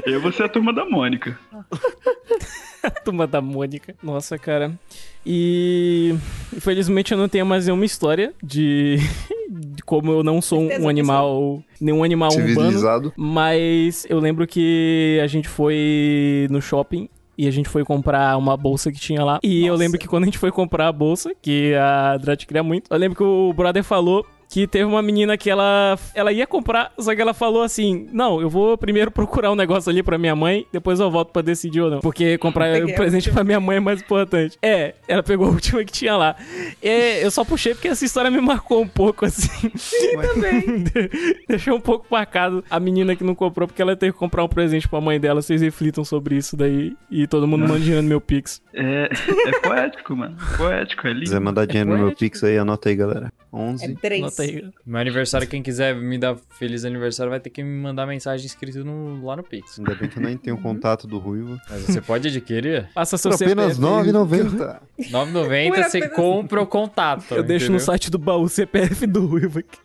Eu vou ser a turma da Mônica. A turma da Mônica. Nossa, cara. E... Infelizmente eu não tenho mais nenhuma história de... de como eu não sou um animal... Nenhum animal civilizado. Urbano. Mas eu lembro que a gente foi no shopping... E a gente foi comprar uma bolsa que tinha lá. E Nossa. Eu lembro que quando a gente foi comprar a bolsa, que a André te queria muito, eu lembro que o brother falou que teve uma menina que ela, ela ia comprar, só que ela falou assim, não, eu vou primeiro procurar um negócio ali pra minha mãe, depois eu volto pra decidir ou não. Porque comprar um presente pra minha mãe é mais importante. É, ela pegou a última que tinha lá. E eu só puxei porque essa história me marcou um pouco, assim. Sim, também. Deixou um pouco marcado a menina que não comprou, porque ela teve que comprar um presente pra mãe dela. Vocês reflitam sobre isso daí. E todo mundo manda dinheiro no meu Pix. É, é poético, mano. Poético, é lindo. Se quiser mandar dinheiro é no meu Pix aí, anota aí, galera. onze. É três. tá ligado? Meu aniversário, quem quiser me dar feliz aniversário vai ter que me mandar mensagem escrita no, lá no Pix. Ainda bem que eu nem tenho o contato do Ruivo. Mas você pode adquirir? Passa seu C P F. Por apenas nove reais e noventa centavos. nove reais e noventa centavos você apenas... compra o contato. Eu entendeu? Deixo no site do baú o C P F do Ruivo aqui.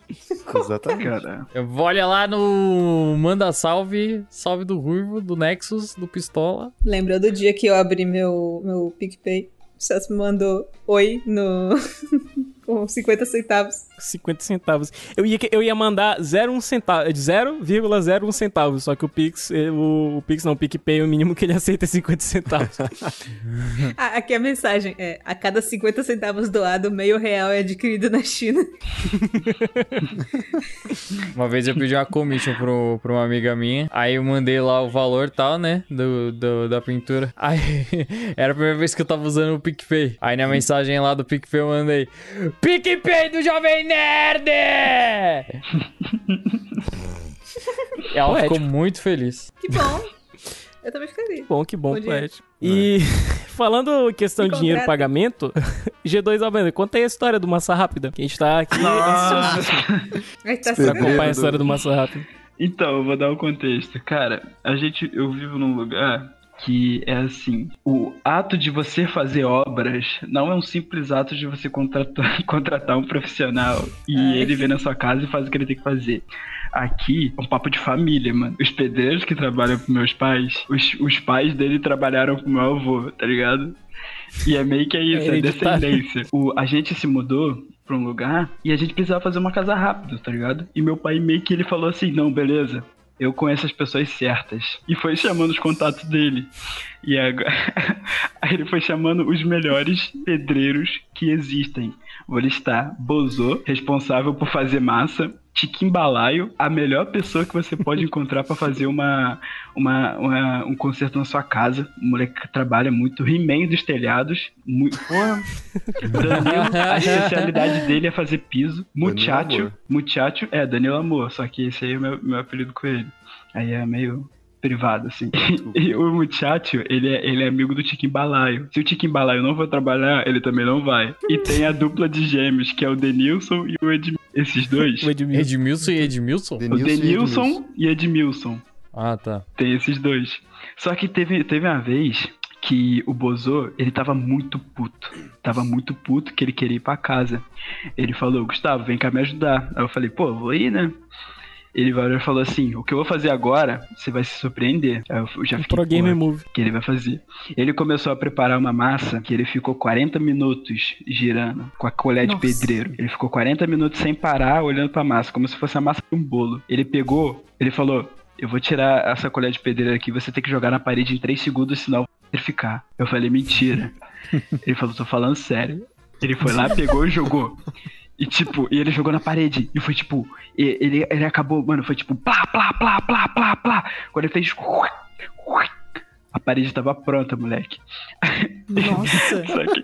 Exatamente. Cara. Eu vou olhar lá no Manda Salve, Salve do Ruivo, do Nexus, do Pistola. Lembrou do dia que eu abri meu, meu PicPay? Você me mandou oi no... com cinquenta centavos. cinquenta centavos. Eu ia, eu ia mandar zero vírgula um centavo, zero vírgula zero um centavo, só que o Pix, o, o Pix não, o PicPay, o mínimo que ele aceita é cinquenta centavos. Ah, aqui a mensagem é, a cada cinquenta centavos doado, meio real é adquirido na China. Uma vez eu pedi uma commission pro, pra uma amiga minha, aí eu mandei lá o valor tal, né, do, do, da pintura. Aí, era a primeira vez que eu tava usando o PicPay. Aí na mensagem lá do PicPay eu mandei... PicPay do Jovem Nerd! Ela Poético. Ficou muito feliz. Que bom. Eu também ficaria. Bom, que bom, bom Poético. E é. Falando questão de dinheiro e pagamento, G dois Alvena, conta aí a história do Massa Rápida. Que a gente tá aqui... Nossa! Tá pra acompanhar a história do Massa Rápida. Então, eu vou dar o um contexto. Cara, a gente... Eu vivo num lugar... que é assim, o ato de você fazer obras não é um simples ato de você contratar, contratar um profissional e é. Ele vem na sua casa e faz o que ele tem que fazer. Aqui é um papo de família, mano. Os pedreiros que trabalham com meus pais, os, os pais dele trabalharam com meu avô, tá ligado? E é meio que isso, é, é descendência. O, a gente se mudou pra um lugar e a gente precisava fazer uma casa rápido, tá ligado? E meu pai meio que ele falou assim, não, beleza. Eu conheço as pessoas certas. E foi chamando os contatos dele. E agora... Aí ele foi chamando os melhores pedreiros que existem. Vou listar. Bozô, responsável por fazer massa. Tiquimbalaio, a melhor pessoa que você pode encontrar pra fazer uma, uma, uma, um concerto na sua casa. O moleque que trabalha muito. He-Man dos telhados. Muito... Danilo, a especialidade dele é fazer piso. Muchacho, Muchacho, é, Danilo Amor. Só que esse aí é o meu, meu apelido com ele. Aí é meio... privado, assim. E o Muchacho, ele é, ele é amigo do Tiquimbalaio. Se o Tiquimbalaio não for trabalhar, ele também não vai. E tem a dupla de gêmeos, que é o Denilson e o Edmilson. Esses dois. O Edmilson. Edmilson e Edmilson? Denilson o Denilson e Edmilson. e Edmilson. Ah, tá. Tem esses dois. Só que teve, teve uma vez... que o Bozô, ele tava muito puto. Tava muito puto que ele queria ir pra casa. Ele falou, Gustavo, vem cá me ajudar. Aí eu falei, pô, vou ir, né? Ele falou assim, o que eu vou fazer agora, você vai se surpreender. Eu já fiquei, Pro Game Move. Que ele vai fazer. Ele começou a preparar uma massa que ele ficou quarenta minutos girando com a colher Nossa. De pedreiro. Ele ficou quarenta minutos sem parar, olhando pra massa, como se fosse a massa de um bolo. Ele pegou, ele falou, eu vou tirar essa colher de pedreiro aqui, você tem que jogar na parede em três segundos, senão eu vou petrificar. Eu falei, mentira. Ele falou, tô falando sério. Ele foi lá, pegou e jogou. E tipo, e ele jogou na parede. E foi tipo, ele, ele acabou, mano, foi tipo, plá, plá, plá, plá, plá, plá. Quando ele fez. A parede tava pronta, moleque. Nossa. só, que,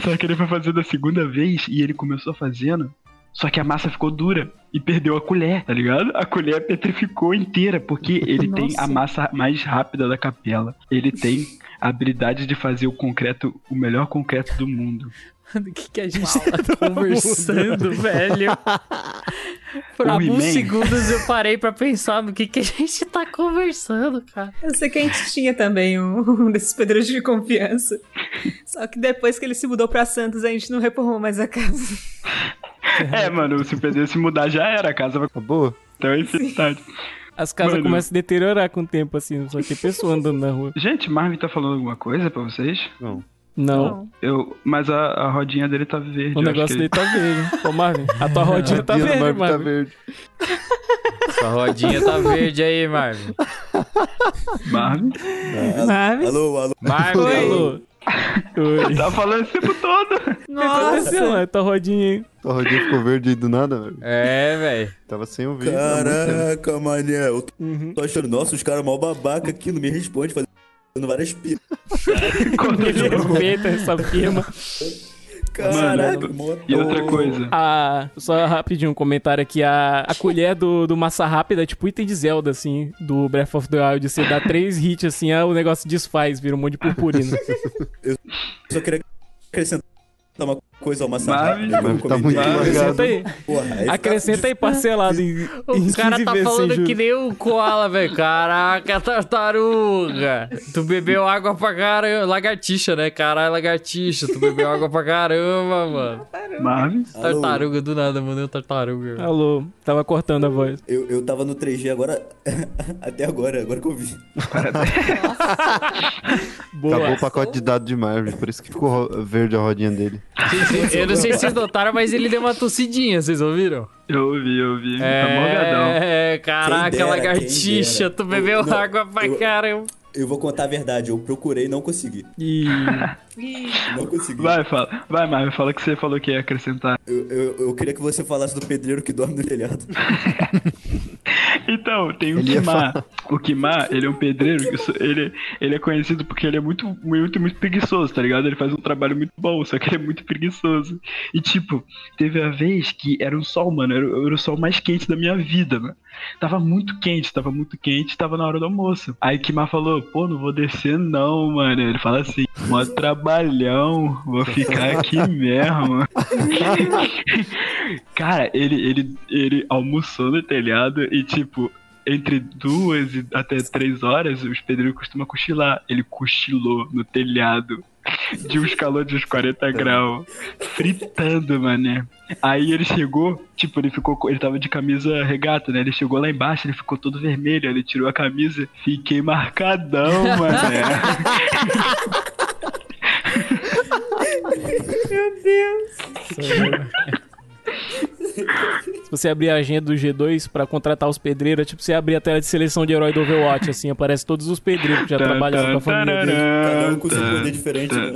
só que ele foi fazendo a segunda vez e ele começou fazendo. Só que a massa ficou dura e perdeu a colher, tá ligado? A colher petrificou inteira, porque ele Nossa. Tem a massa mais rápida da capela. Ele tem a habilidade de fazer o concreto, o melhor concreto do mundo. O que, que a gente Uau, tá conversando, velho? Por o alguns He-Man. Segundos eu parei pra pensar no que, que a gente tá conversando, cara. Eu sei que a gente tinha também um, um desses pedreiros de confiança. Só que depois que ele se mudou pra Santos, a gente não reformou mais a casa. É, mano, se o pedreiro se mudar já era, a casa acabou. Então é infelicidade. As casas mano. Começam a deteriorar com o tempo, assim, só que pessoa andando na rua. Gente, Marvin tá falando alguma coisa pra vocês? Não. Não. Eu, mas a, a rodinha dele tá verde. O negócio dele ele... tá verde. Ô, Marvin, a tua rodinha tá verde, Marvin. Tá verde. Tua rodinha tá verde aí, Marvin. Marvin? Ah, Marvin? Alô, alô. Marvin, Oi. Alô. Oi. Tá falando esse tempo todo. Nossa. Tua rodinha aí. Tua rodinha ficou verde aí do nada, velho. É, velho. Tava sem o vídeo. Caraca, mané. Eu tô, uhum. tô achando, nossa, os caras mal babaca aqui, não me responde, fazendo várias piras. Respeita essa firma. Caraca, mano. E outra coisa. A, só rapidinho um comentário aqui. A, a colher do, do Massa Rápida é tipo item de Zelda, assim, do Breath of the Wild. Você dá três hits, assim, o negócio desfaz, vira um monte de purpurina. Eu só queria acrescentar uma coisa. coisa almaçada. Tá muito acrescenta aí. Porra, acrescenta tá... aí parcelado em, em O cara tá falando que nem o koala, velho. Caraca, tartaruga. Tu bebeu água pra caramba. Lagartixa, né? Caralho, lagartixa. Tu bebeu água pra caramba, mano. Tartaruga. Tartaruga do nada, mano. Eu tartaruga. Véio. Alô. Tava cortando a voz. Eu, eu tava no três G agora. Até agora. Agora que eu vi. Boa. Acabou o pacote de dados de Marvel. Por isso que ficou verde a rodinha dele. Eu não sei se vocês notaram, mas ele deu uma tossidinha, vocês ouviram? Eu ouvi, eu ouvi. É, tá malgadão. É, caraca, dera, lagartixa, tu bebeu eu, não, água pra eu, caramba. Eu vou contar a verdade, eu procurei e não consegui. E... não consegui. Vai, fala. Vai, Marvel, fala que você falou que ia acrescentar. Eu, eu, eu queria que você falasse do pedreiro que dorme no telhado. Então, tem o Kimar. O Kimar, ele é um pedreiro, ele, ele é conhecido porque ele é muito, muito, muito preguiçoso, tá ligado? Ele faz um trabalho muito bom, só que ele é muito preguiçoso. E tipo, teve uma vez que era o sol, mano, era, era o sol mais quente da minha vida, mano. Tava muito quente, tava muito quente, tava na hora do almoço. Aí o Kimar falou, pô, não vou descer não, mano. Ele fala assim, mó trabalhão, vou ficar aqui mesmo. Cara, ele, ele, ele almoçou no telhado e tipo, entre duas e até três horas, os pedreiros costumam cochilar. Ele cochilou no telhado de uns calor de uns quarenta graus, fritando, mané. Aí ele chegou, tipo, ele ficou, ele tava de camisa regata, né? Ele chegou lá embaixo, ele ficou todo vermelho, ele tirou a camisa, fiquei marcadão, mané. Meu Deus. Se você abrir a agenda do G dois pra contratar os pedreiros, é tipo você abrir a tela de seleção de herói do Overwatch, assim, aparece todos os pedreiros que já trabalham na família dele. Cada um com seu poder diferente, né?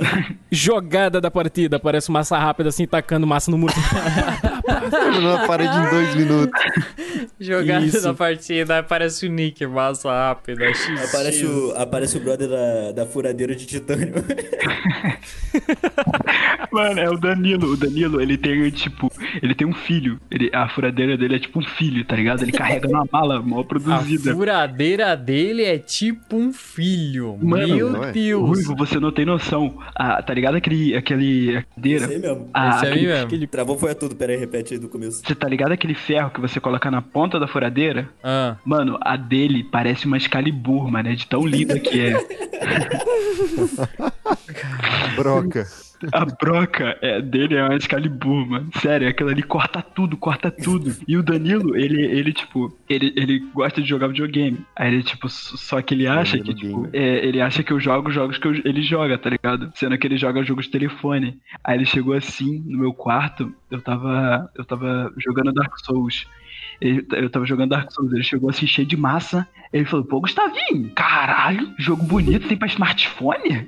Jogada da partida, aparece massa rápida, assim, tacando massa no muro. Na parede em dois minutos. Jogada Isso. da partida, aparece o Nick, massa rápida. X, aparece, X. O, aparece o brother da, da furadeira de titânio. Mano, é o Danilo. O Danilo, ele tem, tipo, ele tem um filho. Ele, a furadeira dele é tipo um filho, tá ligado? Ele carrega uma mala mal produzida. A furadeira dele é tipo um filho. Mano, meu Deus. Ruivo, você não tem noção. Ah, tá ligado aquele... aquele a cadeira? Esse aí mesmo. Ah, Esse aí aquele, mesmo. Aquele... Travou foi a tudo. Pera aí, repete aí do começo. Você tá ligado aquele ferro que você coloca na ponta da furadeira? Ah. Mano, a dele parece uma Excalibur, mano. É de tão linda que é. Broca. A broca é, dele é uma Excalibur, mano. Sério, aquela ali corta tudo, corta tudo. E o Danilo, ele, ele tipo, ele, ele gosta de jogar videogame. Aí ele, tipo, só que ele acha que, tipo, é, ele acha que eu jogo jogos que eu, ele joga, tá ligado? Sendo que ele joga jogos de telefone. Aí ele chegou assim, no meu quarto, eu tava, eu tava jogando Dark Souls. Eu tava jogando Dark Souls, ele chegou assim cheio de massa. Ele falou, pô, Gustavinho, caralho, jogo bonito, tem pra smartphone?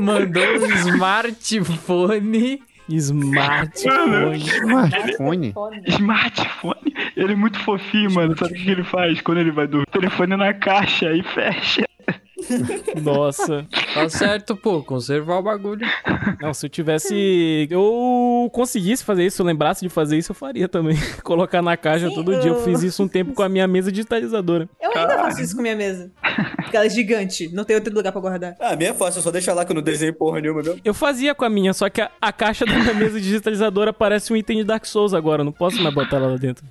Mandou um smartphone. Smartphone. Smartphone. Smartphone. Ele é muito fofinho, mano. Sabe o que ele faz quando ele vai dormir? Telefone na caixa e fecha. Nossa. Tá certo, pô, conservar o bagulho. Não, se eu tivesse... eu conseguisse fazer isso, se eu lembrasse de fazer isso, eu faria também. Colocar na caixa Sim, todo eu... dia. Eu fiz isso um tempo com a minha mesa digitalizadora. Eu ainda faço isso com a minha mesa. Porque ela é gigante, não tem outro lugar pra guardar. Ah, a minha é fácil, eu só deixo lá que eu não desenho porra nenhuma mesmo. Eu fazia com a minha, só que a, a caixa da minha mesa digitalizadora parece um item de Dark Souls agora. Eu não posso mais botar ela lá dentro.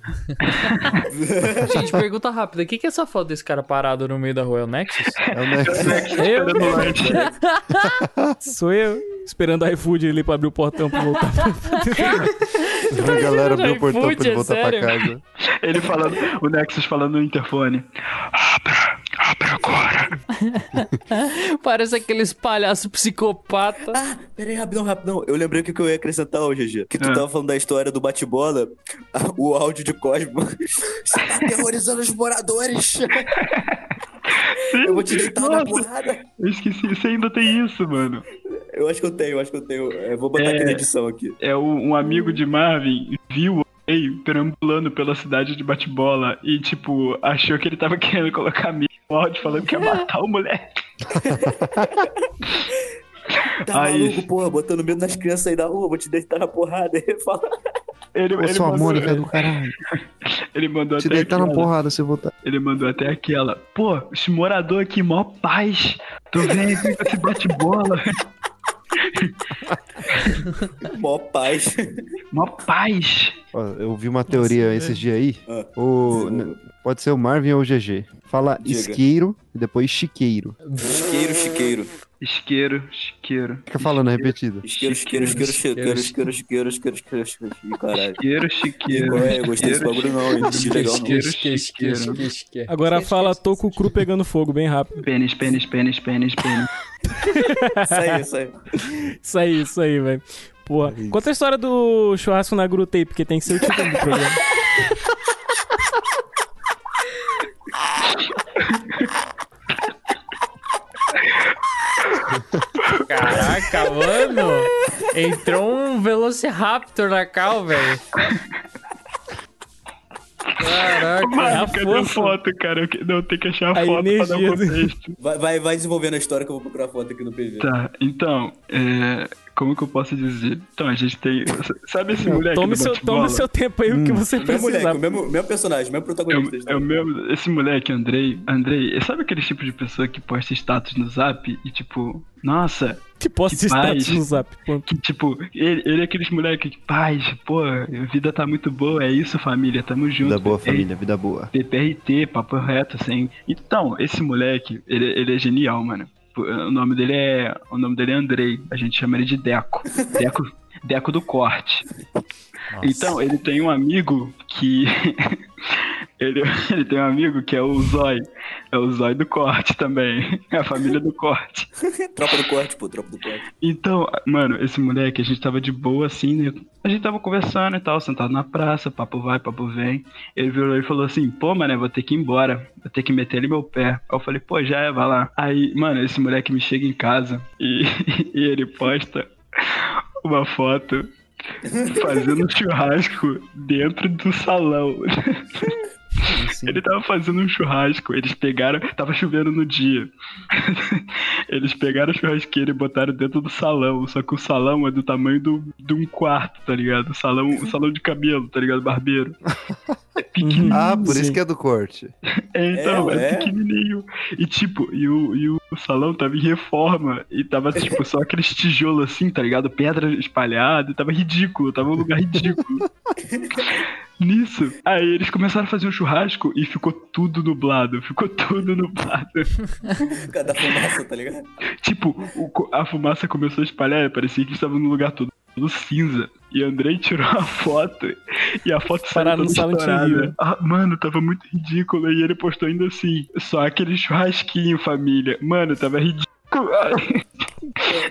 Gente, pergunta rápida. O que, que é essa foto desse cara parado no meio da rua? É o Nexus? É o Nexus. Eu? Sou eu. Esperando a iFood ali pra abrir o portão pra voltar pra casa. A galera abriu o portão pra ele voltar pra casa. Ele falando, o Nexus falando no interfone. Abra, abra agora. Parece aqueles palhaços psicopata. Ah, peraí, rapidão, rapidão. Eu lembrei o que eu ia acrescentar hoje, G G. Que tu ah. tava falando da história do bate-bola, o áudio de Cosmo. Você tá aterrorizando os moradores. Eu vou te deitar na porrada. Eu esqueci, você ainda tem isso, mano. Eu acho que eu tenho, eu acho que eu tenho. Eu vou botar é, aqui na edição aqui. É um amigo de Marvin viu o rei perambulando pela cidade de bate-bola e, tipo, achou que ele tava querendo colocar milho no áudio falando que ia matar o moleque. Tá aí, maluco, porra, botando medo nas crianças aí da rua, vou te deitar na porrada. E fala... Ele, ele sua mandou... Mônica do caralho. Ele mandou até. Te deitar na porrada se voltar. Ele mandou até aquela. Pô, esse morador aqui, mó paz. Tô vendo aqui pra se bate-bola. Mó paz. Mó paz. Eu vi uma teoria Nossa, esses dias aí. Ah, o... Pode ser o Marvin ou o G G. Fala Diga. Isqueiro e depois chiqueiro. Isqueiro, chiqueiro. Isqueiro, chiqueiro. Fica falando repetido. Isqueiro, chiqueiro, isqueiro, chiqueiro, isqueiro, isqueiro, isqueiro, isqueiro, caralho. Isqueiro, chiqueiro. Ué, eu gostei desse bagulho não, hein? Isqueiro, isqueiro, isqueiro. Agora fala, tô com o cru pegando fogo, bem rápido. Pênis, pênis, pênis, pênis, pênis. Isso aí, isso aí. Isso aí, isso aí, velho. Porra. Conta a história do churrasco na gruta aí, porque tem que ser o título do programa. Caraca, mano. Entrou um Velociraptor na cal, velho. Caraca, mano, cadê a foto, cara? Eu que... Não, tem que achar a, a foto pra dar um contexto. Do... Vai, vai, vai desenvolvendo a história que eu vou procurar a foto aqui no P V. Tá, então, é... como que eu posso dizer? Então, a gente tem... Sabe esse moleque tome do seu, Tome seu tempo aí, hum. o que você precisa. Moleque, o mesmo, mesmo personagem, o mesmo protagonista. É o, é o mesmo... Esse moleque, André, André, sabe aquele tipo de pessoa que posta status no Zap e tipo... Nossa... Que posta status no Zap. Que, tipo, ele, ele é aqueles moleque que... Paz, pô, vida tá muito boa, é isso, família, tamo junto. Vida boa, família, vida boa. P P R T, papo reto, assim. Então, esse moleque, ele, ele é genial, mano. O nome dele é... O nome dele é André. A gente chama ele de Deco. Deco, Deco do corte. Nossa. Então, ele tem um amigo que... ele, ele tem um amigo que é o Zói. É o Zói do corte também. É a família do corte. Tropa do corte, pô. Tropa do corte. Então, mano, esse moleque, a gente tava de boa, assim, né? A gente tava conversando e tal, sentado na praça, papo vai, papo vem. Ele virou e falou assim, pô, mano, eu vou ter que ir embora. Vou ter que meter ali meu pé. Aí eu falei, pô, já é, vai lá. Aí, mano, esse moleque me chega em casa e, e ele posta uma foto fazendo churrasco dentro do salão. Assim. Ele tava fazendo um churrasco, eles pegaram, tava chovendo no dia. Eles pegaram a churrasqueira e botaram dentro do salão. Só que o salão é do tamanho do, de um quarto, tá ligado? O salão, o salão de cabelo, tá ligado? Barbeiro. É pequenininho. Ah, por isso que é do corte. É, então, é, é, é pequenininho. E tipo, e o, e o salão tava em reforma. E tava, tipo, só aqueles tijolos assim, tá ligado? Pedra espalhada. E tava ridículo, tava um lugar ridículo. Nisso, aí eles começaram a fazer um churrasco e ficou tudo nublado. Ficou tudo nublado. Cada fumaça, tá ligado? Tipo, o, a fumaça começou a espalhar, parecia que estava num lugar todo, todo cinza. E André tirou a foto e a foto saiu toda estourada. Ah, mano, tava muito ridículo. E ele postou ainda assim, só aquele churrasquinho, família. Mano, tava ridículo.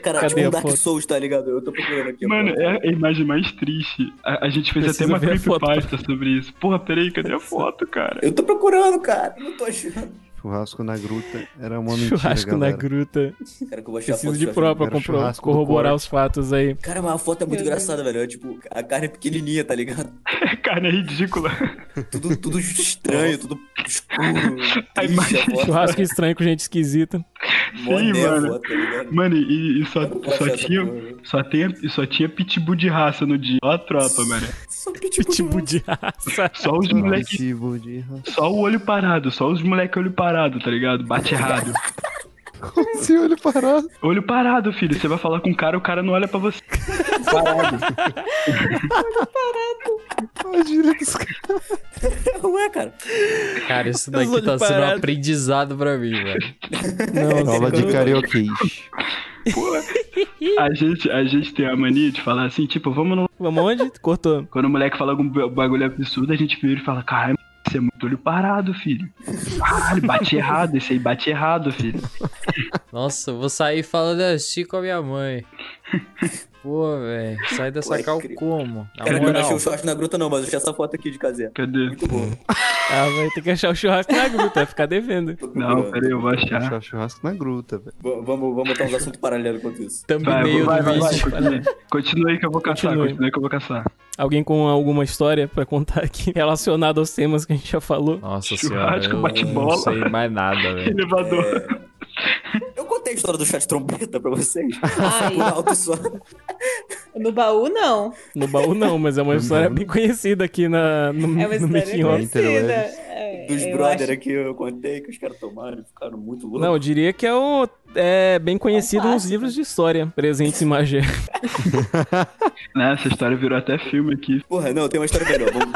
Cara, cadê tipo um Dark Souls, tá ligado? Eu tô procurando aqui. Mano, é a imagem mais triste. A, a gente fez Preciso até uma creepypasta sobre isso. Porra, peraí, cadê a foto, cara? Eu tô procurando, cara. Não tô achando. Churrasco na gruta era uma mentira, Churrasco galera. na gruta. Cara, que eu vou achar Preciso de prova pra compro- corroborar os fatos aí. Cara, mas a foto é muito é. engraçada, velho. É, tipo, a carne é pequenininha, tá ligado? A carne é ridícula. Tudo, tudo estranho, tudo escuro. Triste, foto, churrasco cara. estranho com gente esquisita. Sim, mano. Foto, tá ligado? Mano, e, e só, só, tinha, só, tem, só tinha pitbull de raça no dia. Só a tropa, mano. Só pitbull, pitbull de raça. De raça. Só os moleques. Só o olho parado, só os moleques olho parado. Parado, tá ligado? Bate errado. Como assim, olho parado? Olho parado, filho. Você vai falar com o cara, o cara não olha pra você. Parado. Olho parado. Imagina que os caras... Ué, cara. Cara, isso daqui tá sendo um aprendizado pra mim, velho. Não, Fala de karaokê. Pô, a gente, a gente tem a mania de falar assim, tipo, vamos no... Vamos onde? Cortou. Quando o moleque fala algum bagulho absurdo, a gente vira e fala, caralho, é muito olho parado, filho. Ah, bate errado, esse aí bate errado, filho. Nossa, eu vou sair falando assim com a minha mãe. Pô, velho, sai dessa cal como? Cara, eu não achei o churrasco na gruta não, mas eu achei essa foto aqui de Kazé. Cadê? Muito bom. Ah, vai ter que achar o churrasco na gruta, vai ficar devendo. Não, peraí, eu vou achar. Vou achar o churrasco na gruta, velho. V- vamos, vamos botar uns assuntos paralelos quanto isso. Thumbnail do vídeo. Vai, continua aí que eu vou caçar, continue. continua aí que eu vou caçar. Alguém com alguma história pra contar aqui relacionada aos temas que a gente já falou? Nossa senhora, eu não sei mais nada, velho. Elevador. É... Eu contei a história do chat trombeta pra vocês. Ai. Por alto só. No baú, não. No baú, não, mas é uma história bem conhecida aqui na, no é uma no making of. É, Dos brothers acho... que eu contei, que os caras tomaram e ficaram muito loucos. Não, eu diria que é, o, é bem conhecido é um nos livros de história, presentes em Magé. Essa história virou até filme aqui. Porra, não, tem uma história melhor. Vamos...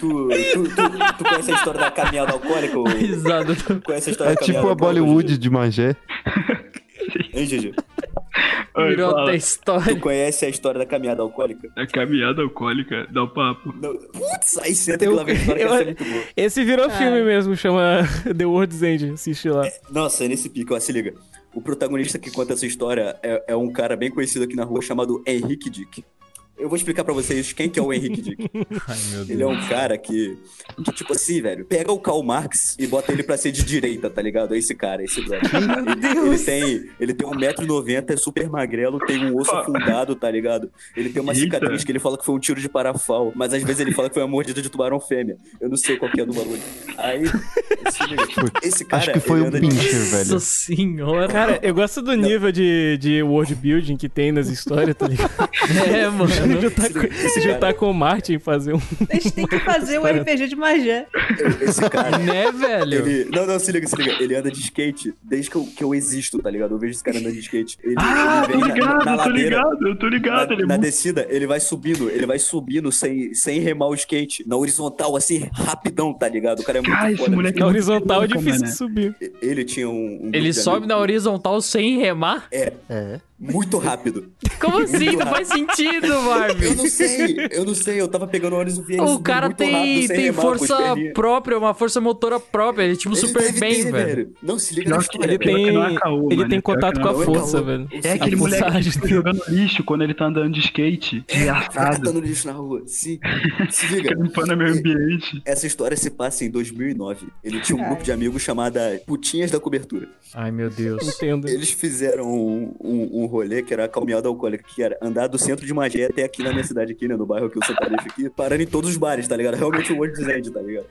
Tu, tu, tu, tu conhece a história da caminhada alcoólica? Ou... Exato. Tu conhece a história é da tipo a Bollywood hoje? De Magé. Hein, Gigi? Oi, virou fala. Até história. Tu conhece a história da caminhada alcoólica? A caminhada alcoólica? Dá o um papo. Não. Putz, aí senta eu, que lá vem a história eu, que eu, é muito boa. Esse virou ah. filme mesmo, chama The World's End. Assiste lá. É, nossa, nesse pico, ó, se liga. O protagonista que conta essa história é, é um cara bem conhecido aqui na rua chamado Henrique Dick. Eu vou explicar pra vocês quem que é o Henrique Dick. Ai, meu Deus. Ele é um cara que, que, tipo assim, velho, pega o Karl Marx e bota ele pra ser de direita, tá ligado? É esse cara, é esse velho. Ele tem, ele tem um metro e noventa, é super magrelo, tem um osso afundado, tá ligado? Ele tem uma Eita. cicatriz que ele fala que foi um tiro de parafal, mas às vezes ele fala que foi uma mordida de tubarão fêmea. Eu não sei qual que é do bagulho. Aí, esse, esse cara... Acho que foi um pincher, de... velho. Nossa senhora. Cara, eu gosto do não. nível de, de world building que tem nas histórias, tá ligado? É, mano. Se juntar com o Martin e fazer um... A gente tem que fazer um R P G de Magé. Esse cara... Né, velho? Ele... Não, não, se liga, se liga. Ele anda de skate desde que eu, que eu existo, tá ligado? Eu vejo esse cara andando de skate. Ele, ah, ele vem tô ligado, na, na tô ladeira, ligado, eu tô ligado. Na, ele... na descida, ele vai subindo, ele vai subindo sem, sem remar o skate. Na horizontal, assim, rapidão, tá ligado? O cara é muito Ai, foda. Moleque, na horizontal é difícil de subir. Ele tinha um... um ele sobe amigo. Na horizontal sem remar? É. É. Muito rápido. Como muito assim? Rápido. Não faz sentido, Marvin. Eu não sei, eu não sei. Eu tava pegando ônibus do Viena. O cara muito tem, rápido, tem remar, força própria, uma força motora própria. Ele é tipo ele Superman, ter, velho. Não, se liga na história. Ele tem, é caô, ele tem contato com a força, velho. É aquele moleque que tá jogando lixo quando ele tá andando de skate. É, ele tá jogando lixo na rua. Sim. Se liga. Limpando meu ambiente. Essa história se passa em dois mil e nove. Ele tinha um grupo de amigos chamada Putinhas da Cobertura. Ai, meu Deus. Entendo. Eles fizeram um... um, um Um rolê, que era a caminhada alcoólica, que era andar do centro de Magé até aqui na minha cidade aqui, né, no bairro que eu sertanejo aqui, parando em todos os bares, tá ligado? Realmente o World's End, tá ligado?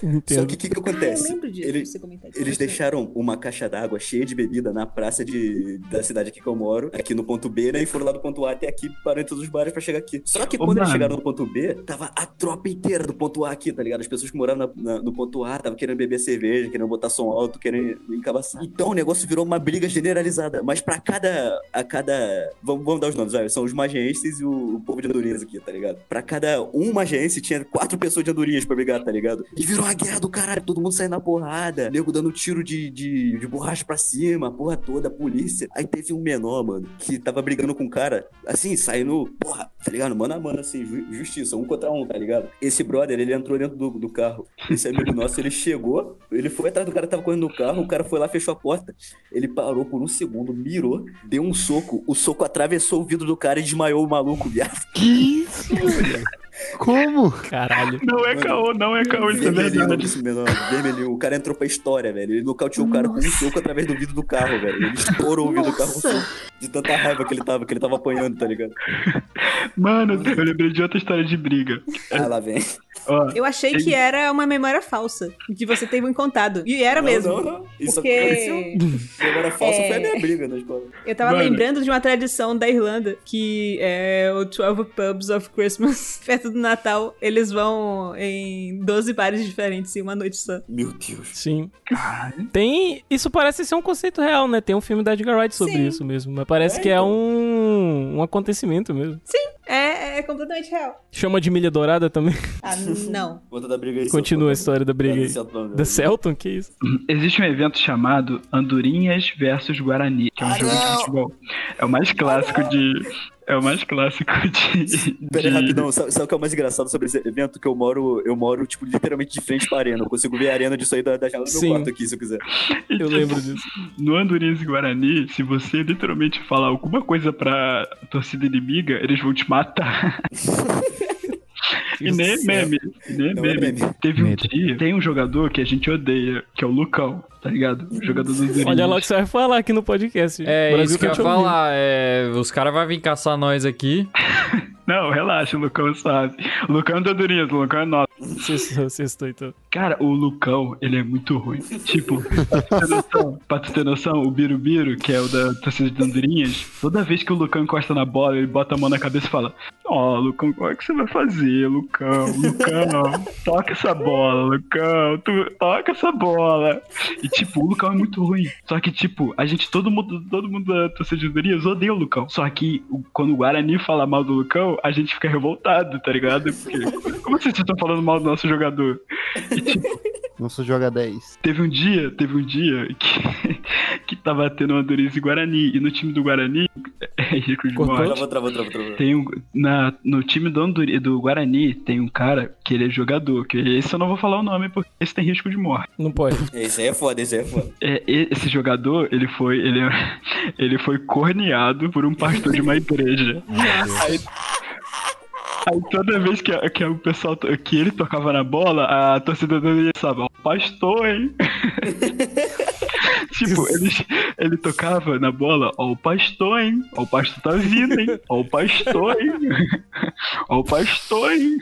Entendo. Só que o que que acontece? Eu disso, eles você comentar disso, eles né? deixaram uma caixa d'água cheia de bebida na praça de, da cidade aqui que eu moro, aqui no ponto B, né, e foram lá do ponto A até aqui, parando em todos os bares pra chegar aqui. Só que quando Ô, eles mano. chegaram no ponto B, tava a tropa inteira do ponto A aqui, tá ligado? As pessoas que moravam na, na, no ponto A estavam querendo beber cerveja, querendo botar som alto, querendo encabaçar. Então o negócio virou uma briga generalizada, mas pra cada a cada... Vamos, vamos dar os nomes, sabe? São os magienses e o, o povo de Andorinhas aqui, tá ligado? Pra cada um magiense tinha quatro pessoas de Andorinhas pra brigar, tá ligado? E virou uma guerra do caralho, todo mundo saindo na porrada, nego dando tiro de, de, de borracha pra cima, a porra toda, a polícia. Aí teve um menor, mano, que tava brigando com um cara, assim, saindo, porra, tá ligado? Mano a mano, assim, ju, justiça, um contra um, tá ligado? Esse brother, ele entrou dentro do, do carro. Esse amigo nosso, ele chegou, ele foi atrás do cara que tava correndo no carro, o cara foi lá, fechou a porta. Ele parou por um segundo, mirou, deu um soco, o soco atravessou o vidro do cara e desmaiou o maluco, viado. Que isso, velho? Como? Caralho. Não é caô, não é caô, isso é verdade. O cara entrou pra história, velho. Ele nocauteou o cara com um soco através do vidro do carro, velho. Ele estourou o vidro do carro com um soco. De tanta raiva que ele tava, que ele tava apanhando, tá ligado? Mano, eu lembrei de outra história de briga. Ah, lá vem. Ó, eu achei ele... que era uma memória falsa, que você teve um contado. E era não, mesmo. Não, não. Isso porque... aconteceu. Memória falsa é... foi a minha briga na escola. Eu tava Mano. lembrando de uma tradição da Irlanda, que é o doze Pubs of Christmas. Perto do Natal, eles vão em doze bares diferentes em uma noite só. Meu Deus. Sim. Tem... Isso parece ser um conceito real, né? Tem um filme da Edgar Wright sobre Sim. isso mesmo. Mas parece é, que então. é um... um acontecimento mesmo. Sim. É, é completamente real. Chama de milha dourada também? Ah, não. Conta da briga aí, Continua Celton. a história da briga aí. Celton, da Celton, que isso? Existe um evento chamado Andorinhas versus Guarani, que é um ah, jogo não. de futebol. É o mais clássico ah, de... É o mais clássico de... Pera aí, de... rapidão. Sabe, sabe o que é o mais engraçado sobre esse evento? Que eu moro, eu moro tipo, literalmente de frente pra arena. Eu consigo ver a arena disso aí da, da janela do meu quarto aqui, se eu quiser. Eu então, lembro disso. No Andorinhas e Guarani, se você literalmente falar alguma coisa pra torcida inimiga, eles vão te matar. E nem meme, nem meme. Teve um dia, tem um jogador que a gente odeia, que é o Lucão, tá ligado? O jogador dos Andorinhas. Olha lá o que você vai falar aqui no podcast. É, isso que eu ia falar. É, os caras vão vir caçar nós aqui. Não, relaxa, o Lucão sabe. O Lucão é do Andorinhas, o Lucão é nosso. Sextou, então. Cara, o Lucão, ele é muito ruim. Tipo, pra tu ter noção, pra tu ter noção, o Birubiru, que é o da torcida de Andorinhas, toda vez que o Lucão encosta na bola, ele bota a mão na cabeça e fala: ó, oh, Lucão, como é que você vai fazer, Lucão? Lucão, toca essa bola, Lucão, tu toca essa bola. E tipo, o Lucão é muito ruim. Só que tipo, a gente, todo mundo, todo mundo da torcida de Andorinhas odeia o Lucão. Só que quando o Guarani fala mal do Lucão, a gente fica revoltado, tá ligado? Porque como vocês estão falando mal do nosso jogador? E tipo, nosso joga dez. Teve um dia, teve um dia que, que tava tendo uma Andorinhas e Guarani. E no time do Guarani, é rico de morte. Travou, travou, travou, travou. Tem um, na, no time do, Anduri, do Guarani tem um cara que ele é jogador. Que esse eu não vou falar o nome porque esse tem risco de morte. Não pode. Esse aí é foda, esse aí é foda. É, esse jogador, ele foi, ele, ele foi corneado por um pastor de uma igreja. Aí... Aí toda vez que, que o pessoal que ele tocava na bola, a torcida dele sabe, ó, pastor, hein? Tipo, ele, ele tocava na bola, ó, o pastor, hein? Ó, o pastor tá vindo, hein? Ó, o pastor, hein? Ó, o pastor, hein?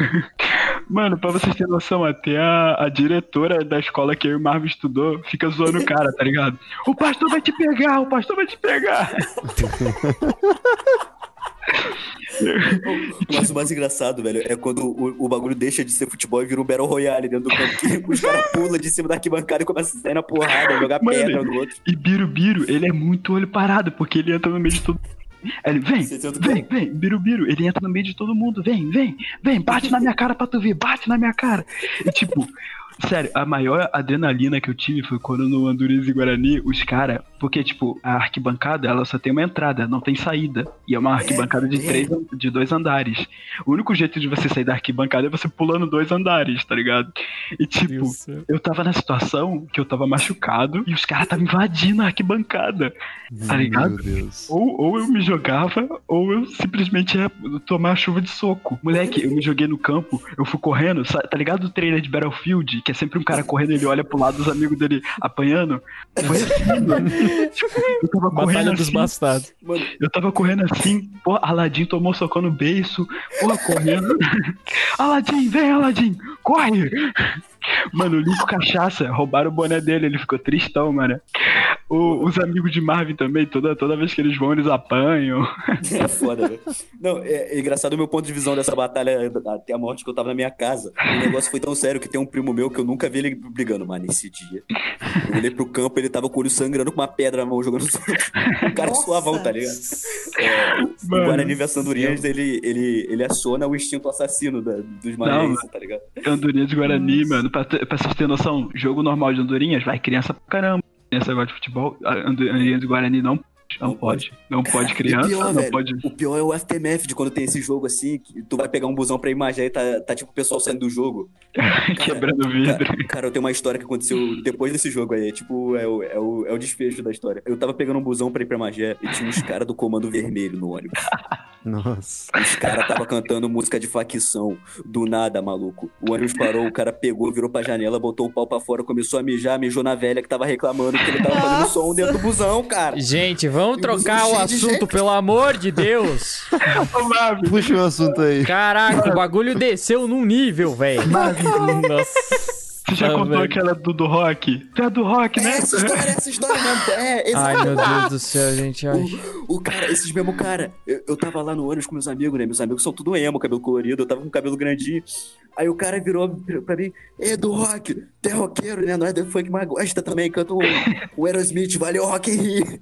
Mano, pra vocês terem noção, até a, a diretora da escola que eu e o Marvin estudou fica zoando o cara, tá ligado? O pastor vai te pegar, o pastor vai te pegar! Mas o mais engraçado, velho, é quando o, o bagulho deixa de ser futebol e vira um Battle Royale dentro do campo. Os caras pulam de cima da arquibancada e começam a sair na porrada, jogar mano, pedra no outro. E Birubiru, ele é muito olho parado, porque ele entra no meio de todo mundo. Ele vem, vem, vem, Birubiru, ele entra no meio de todo mundo, vem, vem, vem, bate na minha cara pra tu ver, bate na minha cara. E tipo... Sério, a maior adrenalina que eu tive foi quando no Andorinhas e Guarani, os caras... Porque, tipo, a arquibancada, ela só tem uma entrada, não tem saída. E é uma arquibancada de, três, de dois andares. O único jeito de você sair da arquibancada é você pulando dois andares, tá ligado? E, tipo, isso. Eu tava na situação que eu tava machucado e os caras estavam invadindo a arquibancada, tá ligado? Meu Deus. Ou, ou eu me jogava, ou eu simplesmente ia tomar a chuva de soco. Moleque, eu me joguei no campo, eu fui correndo, tá ligado o trailer de Battlefield? Que é sempre um cara correndo, ele olha pro lado dos amigos dele apanhando. Foi assim, mano. Tipo, eu tava Batalha correndo dos assim. Bastardos. Mano, eu tava correndo assim. Pô, Aladim tomou socão no beiço. Pô, correndo. Aladim, vem, Aladim. Corre. Mano, o Lico Cachaça, roubaram o boné dele, ele ficou tristão, mano. O, os amigos de Marvin também, toda, toda vez que eles vão, eles apanham. É foda, velho. Não, é, é engraçado o meu ponto de visão dessa batalha até a morte que eu tava na minha casa. O negócio foi tão sério que tem um primo meu que eu nunca vi ele brigando, mano, nesse dia. Eu olhei pro campo, ele tava com o olho sangrando com uma pedra na mão, jogando sangue. Um cara suavão, tá ligado? É, o Guarani vs Andorinhas, ele, ele, ele aciona o instinto assassino da, dos maranhenses, tá ligado? Andorinhas e Guarani, nossa. Mano. Pra, pra vocês terem noção, jogo normal de Andorinhas, vai criança pra caramba. Criança gosta de futebol, Andorinhas do Guarani não, não pode. Não cara, pode criança, pior, não velho, pode... O pior é o F T M F de quando tem esse jogo assim, que tu vai pegar um busão pra ir Magé e tá, tá tipo o pessoal saindo do jogo. Cara, quebrando vidro. Cara, cara, eu tenho uma história que aconteceu depois desse jogo aí, é tipo, é o, é o, é o desfecho da história. Eu tava pegando um busão pra ir pra Magé e tinha uns caras do Comando Vermelho no ônibus. Nossa. Os caras tava cantando música de facção. Do nada, maluco. O ônibus parou, o cara pegou, virou pra janela, botou o pau pra fora, começou a mijar, mijou na velha que tava reclamando que ele tava Nossa. fazendo som dentro do busão, cara. Gente, vamos e trocar o assunto, pelo amor de Deus. Puxa o assunto aí. Caraca, o bagulho desceu num nível, velho. Nossa. Você já ah, contou velho. Aquela do, do rock? É do rock, né? É essa história, essa história mesmo. É, esse... Ai, meu Deus do céu, gente. O, o cara, esses mesmo cara. Eu, eu tava lá no ônibus com meus amigos, né? Meus amigos são tudo emo, cabelo colorido. Eu tava com cabelo grandinho. Aí o cara virou pra mim: é do rock, tu é roqueiro, né? Nós do funk, mas gosta também. Canta o, o Aerosmith, valeu, Rock in Rio.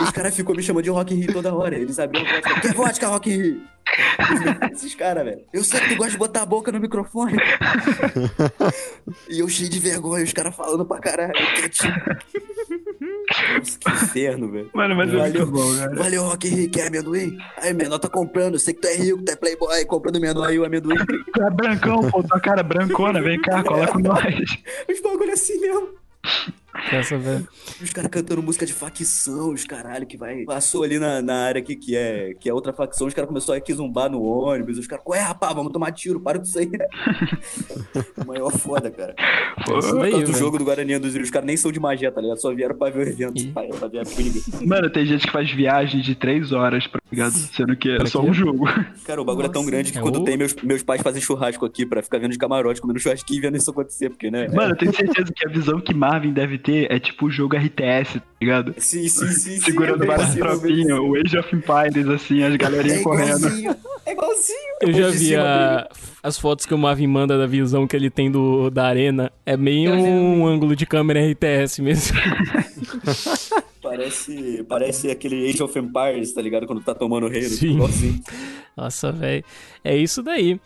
Os caras ficam me chamando de Rock in Rio toda hora. Eles abriram a vodka. Que vodka, Rock in Rio? Esses caras, velho. Eu sei que tu gosta de botar a boca no microfone. E eu cheio de vergonha, os caras falando pra caralho. Nossa, que inferno, velho. Mano, mas valeu, é muito bom, cara. Valeu, Rock in Rio, quer amendoim? Aí, menor, tá comprando. Eu sei que tu é rico, tu é playboy, comprando menor aí o amendoim. Tu é brancão, pô, tua cara brancona. Vem cá, cola com nós. Os bagulho assim mesmo. Essa, os caras cantando música de facção, os caralho, que vai. Passou ali na, na área aqui, que é, que é outra facção, os caras começaram a zumbar no ônibus, os caras, ué, rapaz, vamos tomar tiro, para com isso aí. O maior foda, cara. Pô, isso daí, do jogo do Guarani dos Rios, os caras nem são de Magé, tá ligado? Só vieram pra ver o evento. Pai, pra ver a... Mano, tem gente que faz viagem de três horas pra ligado? Sendo que é pra só que? um jogo. Cara, o bagulho Nossa, é tão grande que é quando o... tem meus, meus pais fazem churrasco aqui pra ficar vendo de camarote, comendo churrasquinho e vendo isso acontecer, porque, né? Mano, eu tenho certeza que a visão que Marvin deve ter é tipo o jogo R T S, tá ligado? Sim, sim, sim. Segurando sim, várias tropinhas, o Age of Empires, assim, as galerinhas é correndo. É igualzinho. Eu já vi cima, a... as fotos que o Marvin manda da visão que ele tem do... da arena. É meio um vi. ângulo de câmera R T S mesmo. Parece, parece aquele Age of Empires, tá ligado? Quando tá tomando reino. Sim. Assim. Nossa, velho. É isso daí.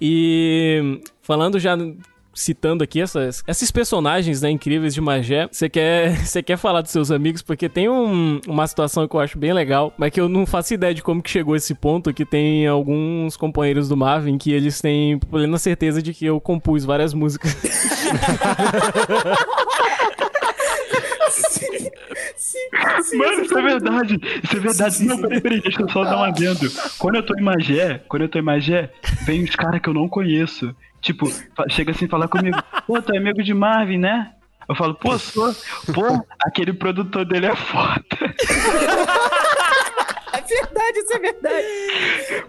E falando já, citando aqui essas, esses personagens, né, incríveis de Magé, você quer, você quer falar dos seus amigos? Porque tem um, uma situação que eu acho bem legal, mas que eu não faço ideia de como que chegou esse ponto, que tem alguns companheiros do Marvin que eles têm plena certeza de que eu compus várias músicas. Sim, sim, sim, mano, isso é verdade. Isso é verdade. Sim, sim, não, peraí, peraí, deixa eu só dar um adendo. Quando eu tô em Magé, quando eu tô em Magé, vem uns caras que eu não conheço. Tipo, chega assim falar comigo, pô, tu é amigo de Marvin, né? Eu falo, pô, sou. Pô, aquele produtor dele é foda. É verdade, isso é verdade.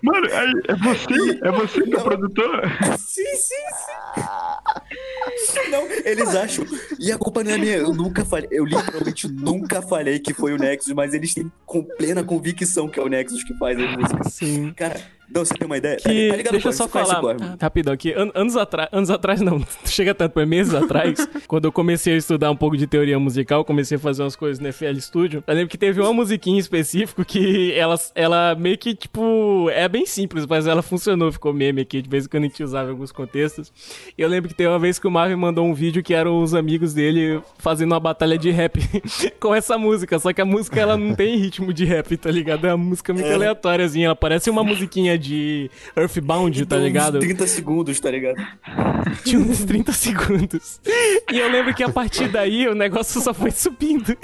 Mano, é você? É você que é o produtor? Sim, sim, sim. Não, eles acham. E a culpa não é minha. Eu nunca falei. Eu literalmente nunca falei que foi o Nexus, mas eles têm com plena convicção que é o Nexus que faz as músicas. Sim. Cara, não, você tem uma ideia? Que... Tá ligado, deixa eu só falar rapidão aqui. An- anos atrás, anos atrás não, chega tanto, foi meses atrás, quando eu comecei a estudar um pouco de teoria musical, comecei a fazer umas coisas no F L Studio. Eu lembro que teve uma musiquinha em específico que ela, ela meio que, tipo, é bem simples, mas ela funcionou, ficou meme aqui, de vez em quando a gente usava em alguns contextos. E eu lembro que teve uma vez que o Marvin mandou um vídeo que eram os amigos dele fazendo uma batalha de rap com essa música, só que a música, ela não tem ritmo de rap, tá ligado? É uma música muito é. aleatória, assim, ela parece uma musiquinha de Earthbound, tá ligado? Tinha uns trinta segundos, tá ligado? Tinha uns trinta segundos. E eu lembro que a partir daí o negócio só foi subindo.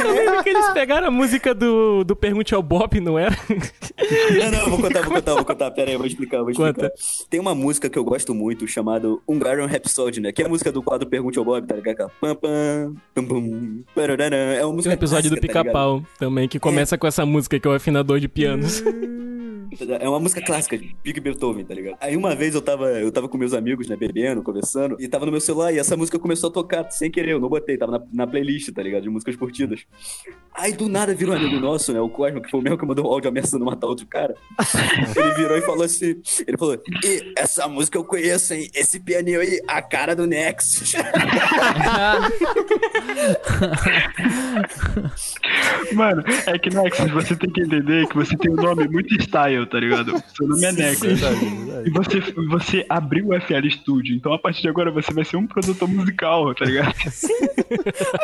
Eu lembro que eles pegaram a música do, do Pergunte ao Bob, não era? Não, não, eu vou contar, vou contar, vou contar. Pera aí, eu vou explicar, eu vou explicar. Conta. Tem uma música que eu gosto muito, chamada Hungarian Rhapsody, né? Que é a música do quadro Pergunte ao Bob, tá ligado? Pam, pam, pam, pam, é uma música. Tem um episódio clássica, do Pica-Pau, tá também, que começa é. com essa música, que é o afinador de pianos. É uma música clássica, de Big Beethoven, tá ligado? Aí uma vez eu tava, eu tava com meus amigos, né, bebendo, conversando, e tava no meu celular, e essa música começou a tocar sem querer, eu não botei, tava na, na playlist, tá ligado? De músicas curtidas. Aí do nada virou um amigo nosso, né, o Cosmo, que foi o mesmo que mandou o áudio ameaçando matar outro cara. Ele virou e falou assim, ele falou, e essa música eu conheço, hein? Esse pianinho aí, a cara do Nexus. Mano, é que Nexus, você tem que entender que você tem um nome muito style, tá ligado? Seu nome é Nexus. E você, você abriu o F L Studio, então a partir de agora você vai ser um produtor musical, tá ligado? Sim.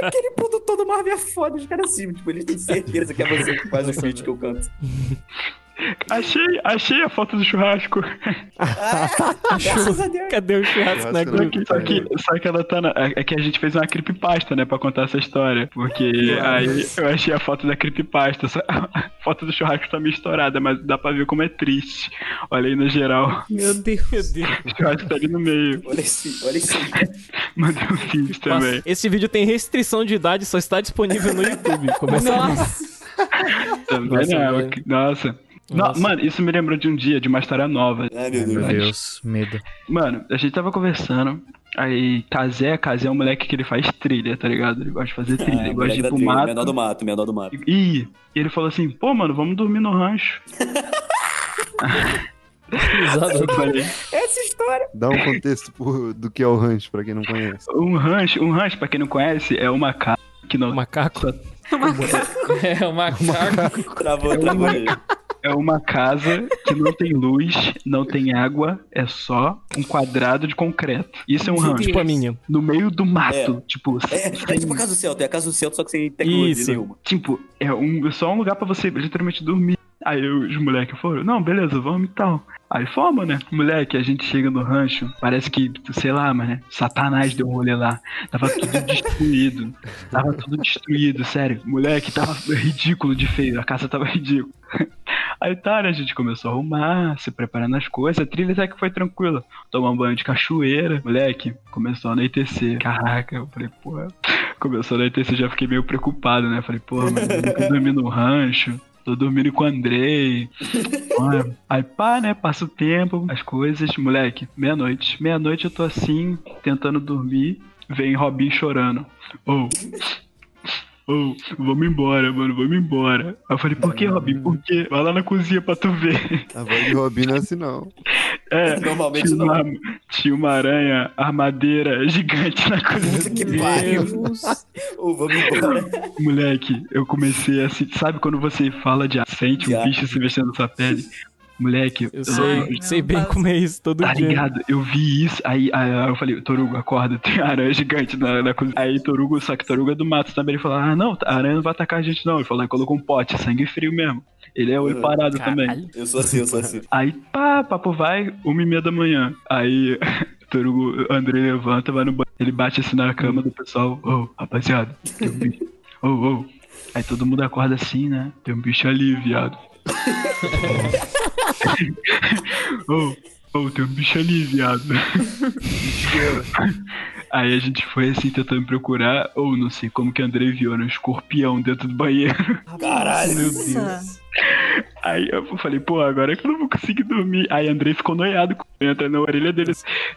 Aquele produtor do Marvel é foda, os caras assim, tipo, eles têm certeza que é você que faz o beat que eu canto. Achei, achei a foto do churrasco. Ah, graças a Deus. Cadê o churrasco na grupo? Só que, só que ela tá na... É que a gente fez uma creepypasta, né, pra contar essa história. Porque Nossa. aí eu achei a foto da creepypasta. A foto do churrasco tá meio estourada, mas dá pra ver como é triste. Olha aí no geral. Meu Deus. Meu Deus. O churrasco tá ali no meio. Olha esse, olha esse. Mandei um vídeo também. Nossa, esse vídeo tem restrição de idade, só está disponível no YouTube. Começa Nossa. Também não. Nossa. Nossa. Não, mano, isso me lembrou de um dia, de uma história nova. Ai, meu Deus, meu Deus, medo. Mano, a gente tava conversando, aí Kazé, Kazé é um moleque que ele faz trilha, tá ligado? Ele gosta de fazer trilha, ah, ele gosta de ir pro mato. Menor do mato, menor do mato. E, e ele falou assim, pô, mano, vamos dormir no rancho. Essa história. Dá um contexto por, do que é o rancho, pra quem não conhece. Um rancho, um rancho, pra quem não conhece, é uma casa que não... Macaco? É um macaco. É um macaco. Travou, travou aí. É uma casa que não tem luz, não tem água, é só um quadrado de concreto. Isso é um rancho. Tipo a minha. No meio do mato. É. Tipo, é, sem... é tipo a casa do Celta, é a casa do Celta, só que sem tecnologia Isso. nenhuma. Tipo, é um, só um lugar pra você literalmente dormir. Aí os moleques foram, não, beleza, vamos e tal. Aí fomos, né? Moleque, a gente chega no rancho, parece que, sei lá, mas né? Satanás deu um rolê lá. Tava tudo destruído. Tava tudo destruído, sério. Moleque, tava ridículo de feio, a casa tava ridícula. Aí tá, né? A gente começou a arrumar, se preparando as coisas. A trilha até que foi tranquila. Tomar um banho de cachoeira. Moleque, começou a anoitecer. Caraca, eu falei, porra. Começou a anoitecer, já fiquei meio preocupado, né? Falei, porra, mas eu nunca dormi no rancho. tô dormindo com o André. Mano, aí pá, né? Passa o tempo, as coisas. Moleque, meia-noite. Meia-noite eu tô assim, tentando dormir. Vem Robin chorando. Oh... Oh, vamos embora, mano, vamos embora. Aí eu falei, por que, Robin? Por quê? Vai lá na cozinha pra tu ver. A voz de Robin não é assim, não. É, normalmente tinha uma, não. Tinha uma aranha armadeira gigante na cozinha. Que pariu. Ou vamos embora. Moleque, eu comecei assim, sabe quando você fala de sente um bicho se mexendo na sua pele? Moleque, eu sei, eu sei bem como é isso todo tá dia. Tá ligado? Eu vi isso, aí, aí eu falei, Torugo, acorda, tem aranha gigante na, na cozinha. Aí Torugo, só que Torugo é do mato também, ele falou, ah não, a aranha não vai atacar a gente não. Ele falou, aí colocou um pote, sangue frio mesmo. Ele é olho parado também. Eu sou assim, eu sou assim. Aí pá, papo vai, uma e meia da manhã. Aí Torugo, André levanta, vai no banheiro, ele bate assim na cama do pessoal, ô, oh, rapaziada, tem um bicho, ô, oh, ô. Oh. Aí todo mundo acorda assim, né, tem um bicho ali, viado. Ô, oh, oh, tem um bicho ali, viado. Aí a gente foi assim tentando procurar, ou oh, não sei como que André viu, era um escorpião dentro do banheiro. Caralho, meu Deus. Aí eu falei, pô, agora é que eu não vou conseguir dormir. Aí André ficou noiado, entra na orelha dele,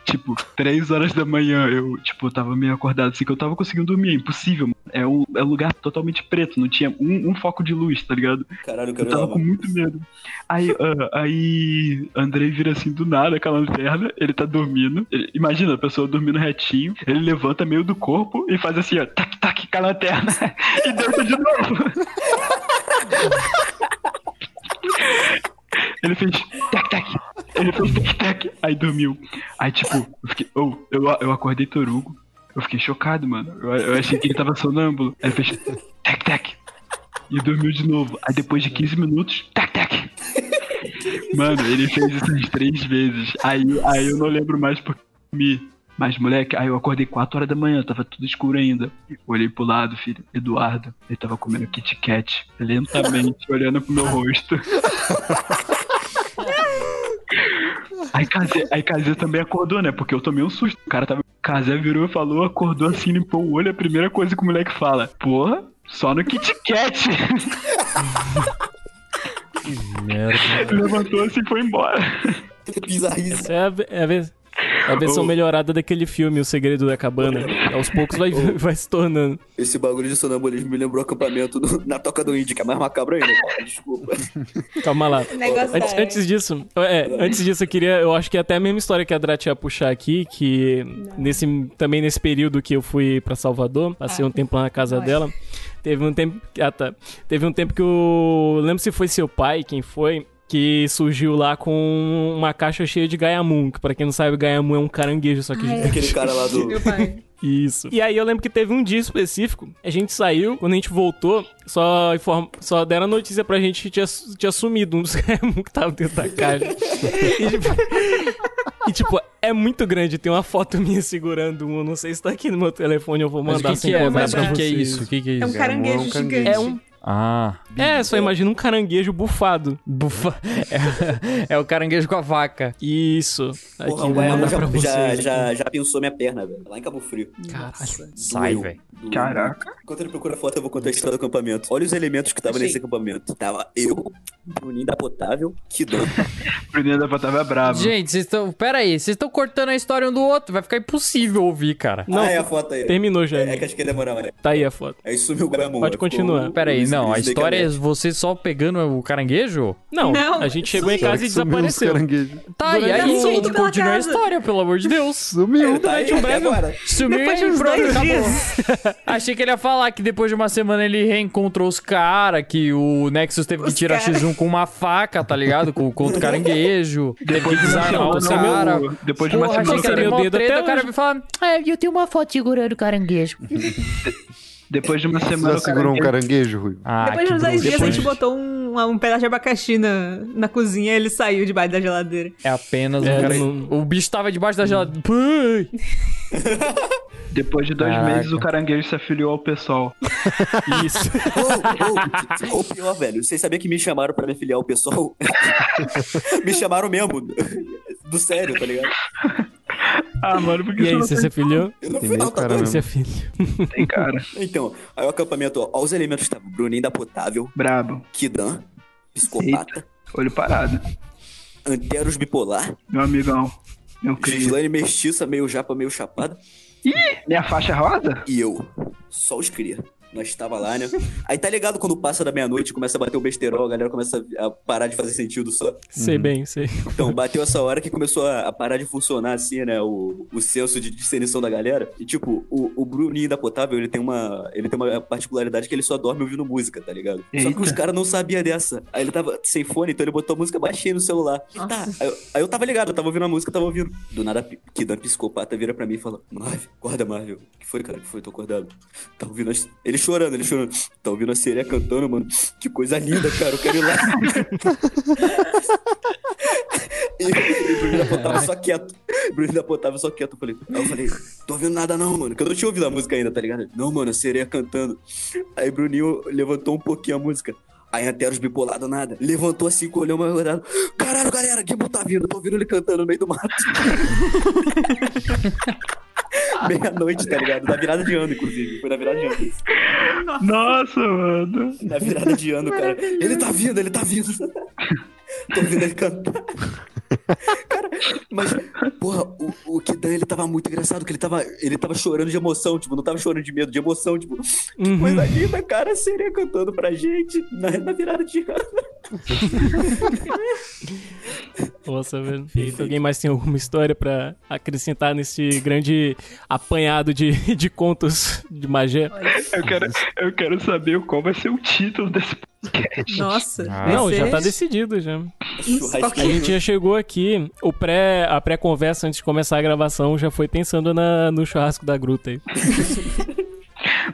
tipo, três horas da manhã. Eu, tipo, eu tava meio acordado assim, que eu tava conseguindo dormir, é impossível, mano. É um, é um lugar totalmente preto, não tinha um, um foco de luz, tá ligado? Caralho, caralho. Eu tava com muito medo. Aí, uh, aí André vira assim do nada com a lanterna, ele tá dormindo. Ele, imagina, a pessoa dormindo retinho, ele levanta meio do corpo e faz assim, ó, tac, tac, com a lanterna e dança de novo. Ele fez tac, tac. Ele fez tac, tac. Aí dormiu. Aí tipo, eu fiquei, oh, eu, eu acordei Torugo. Eu fiquei chocado, mano. Eu, eu achei que ele tava sonâmbulo. Aí ele fez tac, tac. E dormiu de novo. Aí depois de quinze minutos, tac, tac. Mano, ele fez isso umas três vezes. Aí, aí eu não lembro mais porque me. Mas, moleque, aí eu acordei quatro horas da manhã, tava tudo escuro ainda. Olhei pro lado, filho, Eduardo, ele tava comendo Kit Kat, lentamente, olhando pro meu rosto. Aí Kazé, aí Kazé também acordou, né? Porque eu tomei um susto. O cara tava... Kazé virou, falou, acordou assim, limpou o olho. A primeira coisa que o moleque fala, porra, só no Kit Kat. Que merda. Levantou assim e foi embora. Bizarrice. É a vez... É a... É a versão oh. melhorada daquele filme, O Segredo da Cabana. Aos poucos vai, oh. vai se tornando. Esse bagulho de sonambulismo me lembrou o acampamento do, na Toca do Índio, que é mais macabro ainda. Desculpa. Calma lá. Antes, antes disso, é, antes disso eu queria, eu acho que é até a mesma história que a Drat ia puxar aqui, que nesse, também nesse período que eu fui pra Salvador, passei ah. um tempo lá na casa Nossa. dela, teve um tempo, ah tá, teve um tempo que eu lembro se foi seu pai, quem foi... que surgiu lá com uma caixa cheia de gaiamum, que pra quem não sabe, gaiamum é um caranguejo, só que... Ai, é. Aquele cara lá do... Meu pai. Isso. E aí eu lembro que teve um dia específico, a gente saiu, quando a gente voltou, só, inform... só deram a notícia pra gente que tinha, tinha sumido um dos gaiamum que tava dentro da caixa. E tipo... E, tipo, é muito grande. Tem uma foto minha segurando um. Não sei se tá aqui no meu telefone, eu vou mandar. Mas o que, que, é? Mas pra que, que é isso? O que, que é isso? É um caranguejo, é um caranguejo gigante. É um... Ah. É, só imagina um caranguejo bufado. Bufa... É, é o caranguejo com a vaca. Isso. Aqui, porra, vou mandar já, pra vocês. Já, já, já pinçou minha perna, velho. Lá em Cabo Frio. Caralho. Sai, velho. Caraca. Enquanto ele procura foto, eu vou contar a história do acampamento. Olha os elementos que estavam nesse acampamento. Tava eu, Bruninho da Potável, Kidan. Bruninho da Potável é brabo. Gente, vocês estão... Pera aí, vocês estão cortando a história um do outro. Vai ficar impossível ouvir, cara. Não, ah, é a foto aí. Terminou já. É, né? É que acho que ia demorar, né? Tá aí a foto. Aí sumiu o gramão. Pode continuar. Pera aí. Não, a história é você só pegando o caranguejo? Não, não a gente chegou em casa e desapareceu. Tá, e aí continua a história, pelo amor de Deus. Sumiu. Durante um breve... Sumiu e um breve acabou. Achei que ele ia falar que depois de uma semana ele reencontrou os caras, que o Nexus teve que tirar X um com uma faca, tá ligado? Com outro caranguejo. Depois de uma semana que ele deu treta, o cara me fala, ah, eu tenho uma foto segurando o caranguejo. Depois de uma semana... Você já segurou um caranguejo, Rui? Ah, depois de uns dois dias, a gente botou um, um pedaço de abacaxi na, na cozinha e ele saiu debaixo da geladeira. É apenas é, um caranguejo. O bicho tava debaixo da geladeira. Depois de dois Caraca. meses, o caranguejo se afiliou ao PSOL. Isso. Ou oh, oh, oh, pior, velho. Vocês sabiam que me chamaram pra me afiliar ao PSOL? Me chamaram mesmo. Do sério, tá ligado? Ah, mano, porque e aí, você se afiliou? Eu não fui não, tá doido? Você é filho. Tem cara. Então, aí o acampamento, ó, ó os elementos, tá? Bruninho da Potável. Brabo. Kidan. Psicopata. Eita, olho parado. Anteros bipolar. Meu amigão. Meu Gislane mestiça, meio japa, meio chapada. Ih, minha faixa rosa? E eu. Só os cria. Nós tava lá, né? Aí tá ligado quando passa da meia-noite, começa a bater o besterol, a galera começa a parar de fazer sentido só. Sei bem, sei. Então, bateu essa hora que começou a parar de funcionar, assim, né? O, o senso de discernição da galera. E, tipo, o, o Bruninho da Potável, ele tem uma ele tem uma particularidade que ele só dorme ouvindo música, tá ligado? Eita. Só que os caras não sabiam dessa. Aí ele tava sem fone, então ele botou a música baixinha no celular. E tá. Aí eu, aí eu tava ligado, eu tava ouvindo a música, eu tava ouvindo. Do nada, Kidan, psicopata, vira pra mim e fala: Marvel, acorda, Marvel. O que foi, cara? O que foi? Tô acordado. Tá ouvindo as... Ele chorando, ele chorando. Tá ouvindo a sereia cantando, mano. Que coisa linda, cara. Eu quero ir lá. E o Bruninho da Potável só quieto. O Bruninho da Potável só quieto. Eu falei, aí eu falei, tô ouvindo nada não, mano. Que eu não tinha ouvido a música ainda, tá ligado? Não, mano, a sereia cantando. Aí o Bruninho levantou um pouquinho a música. Aí até os bipolados, nada. Levantou assim, olhou uma rodada. Caralho, galera, que bom tá vindo. Tô ouvindo ele cantando no meio do mato. Meia-noite, tá ligado? Da virada de ano, inclusive. Foi na virada de ano. Nossa, Nossa mano. Na virada de ano, cara. Ele tá vindo, ele tá vindo. Tô ouvindo ele cantar. Cara, mas, porra, o, o Kidan, ele tava muito engraçado, que ele tava, ele tava chorando de emoção, tipo, não tava chorando de medo, de emoção, tipo, uhum. Que coisa linda, cara, a sereia cantando pra gente na, na virada de ano. Nossa, velho. Então, alguém mais tem alguma história pra acrescentar nesse grande apanhado de, de contos de Magé? Eu quero, eu quero saber qual vai ser o título desse podcast. Nossa. Ah. Não, já tá decidido, já. Isso, a gente já chegou aqui, o pré, a pré-conversa antes de começar a gravação já foi pensando na, no churrasco da gruta aí.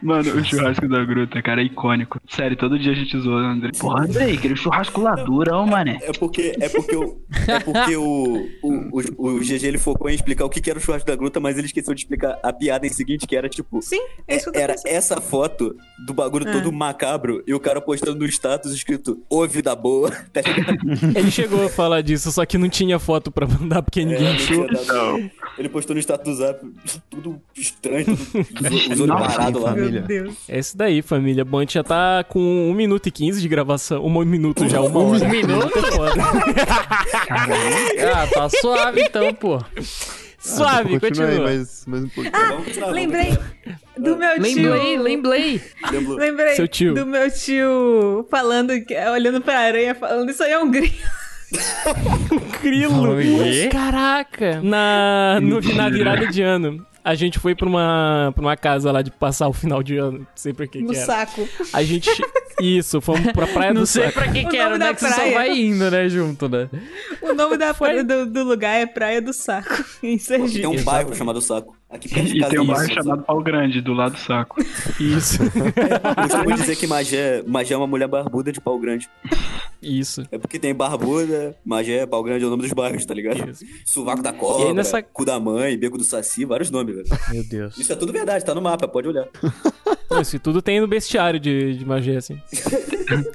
Mano, o churrasco da gruta, cara, é icônico. Sério, todo dia a gente zoa o André. Porra, André, aquele churrasco lá durão, mané. É porque, é porque, o, é porque o, o, o, o G G ele focou em explicar o que, que era o churrasco da gruta, mas ele esqueceu de explicar a piada em seguinte, que era tipo... Sim, é isso que eu tô pensando. Era essa foto do bagulho ah. todo macabro e o cara postando no status escrito, ô vida boa. Ele chegou a falar disso, só que não tinha foto pra mandar porque ninguém é, achou. Não. Ele postou no status do Zap, tudo estranho, tudo, os olhos parados lá. Meu Deus. É isso daí, família. Bom, a gente já tá com um minuto e quinze de gravação. Um minuto já, uma hora. Um minuto? Ah, tá suave então, pô. Suave, ah, continua. Aí, mais, mais um pouquinho. Ah, lembrei do meu tio. Lembrei, lembrei. Lembrei Seu tio. do meu tio falando, olhando pra aranha, falando, isso aí é um grilo. Um grilo? Oh, caraca. Na, no, na virada de ano. A gente foi pra uma, pra uma casa lá de passar o final de ano, não sei pra que no que era. No saco. A gente... Isso, fomos pra Praia do Saco. Não sei pra que que era, né? Que você só vai indo, né, junto, né? O nome da praia do, do lugar é Praia do Saco, em Sergipe. Tem um bairro chamado Saco. Aqui e tem um bairro isso, chamado Pau Grande, do lado do Saco. Isso. É, eu só vou dizer que Magé, Magé é uma mulher barbuda de Pau Grande. Isso. É porque tem barbuda, Magé, Pau Grande é o nome dos bairros, tá ligado? Isso. Sovaco da Cobra, nessa... Cu da Mãe, Beco do Saci, vários nomes, velho. Meu Deus. Isso é tudo verdade, tá no mapa, pode olhar. Isso e tudo tem no bestiário de, de Magé, assim.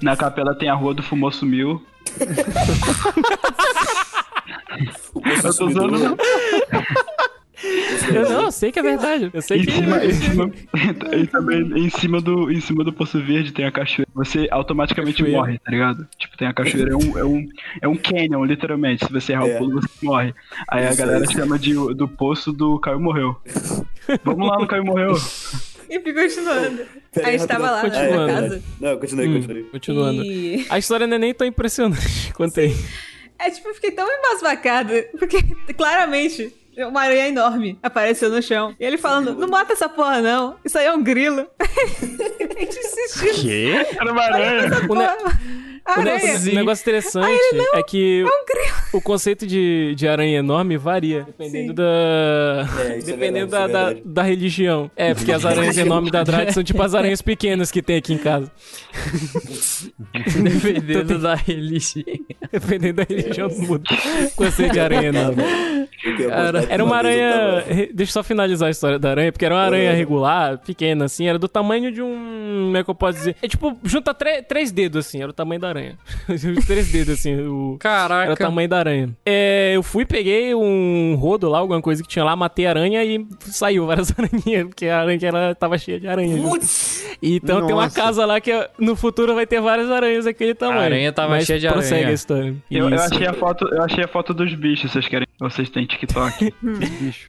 Na Capela tem a Rua do Fumou Sumiu. O poço sumiu. Eu não, eu sei que é verdade. Eu sei em que cima, é verdade. E também em cima, do, em cima do Poço Verde tem a cachoeira. Você automaticamente cachoeira. morre, tá ligado? Tipo, tem a cachoeira, é um, é um, é um canyon, literalmente. Se você errar é. o pulo, você morre. Aí a galera chama de, do Poço do Caio Morreu. Vamos lá no Caio Morreu. E fico continuando. Aí a gente tava lá na casa. Não, continuei, continuei. Hum, continuando. E... A história não é nem tão impressionante quanto é. É tipo, eu fiquei tão embasbacada, porque claramente... Uma aranha enorme apareceu no chão. E ele falando, não mata essa porra não, isso aí é um grilo. A gente insistiu. Que? Era uma aranha. O, ne... o negócio, negócio interessante ele, não, é que é um grilo. O conceito de, de aranha enorme varia dependendo, da... É, dependendo é verdade, da, é da, da religião. É, porque as aranhas enormes da Drade são tipo as aranhas pequenas que tem aqui em casa. Dependendo da religião. Dependendo da religião muda. O conceito de aranha enorme. Cara, era uma aranha... Deixa eu só finalizar a história da aranha, porque era uma aranha é. regular, pequena, assim, era do tamanho de um... Como é que eu posso dizer? É tipo, junta tre... três dedos, assim, era o tamanho da aranha. Três dedos, assim, o... Caraca. Era o tamanho da aranha. É, eu fui, peguei um rodo lá, alguma coisa que tinha lá, matei a aranha e saiu várias aranhinhas, porque a aranha ela tava cheia de aranhas. Putz! Então Nossa. Tem uma casa lá que no futuro vai ter várias aranhas daquele tamanho. A aranha tava cheia de aranha. Prossegue a história. Eu, eu, achei a foto, eu achei a foto dos bichos, vocês querem? Vocês têm TikTok?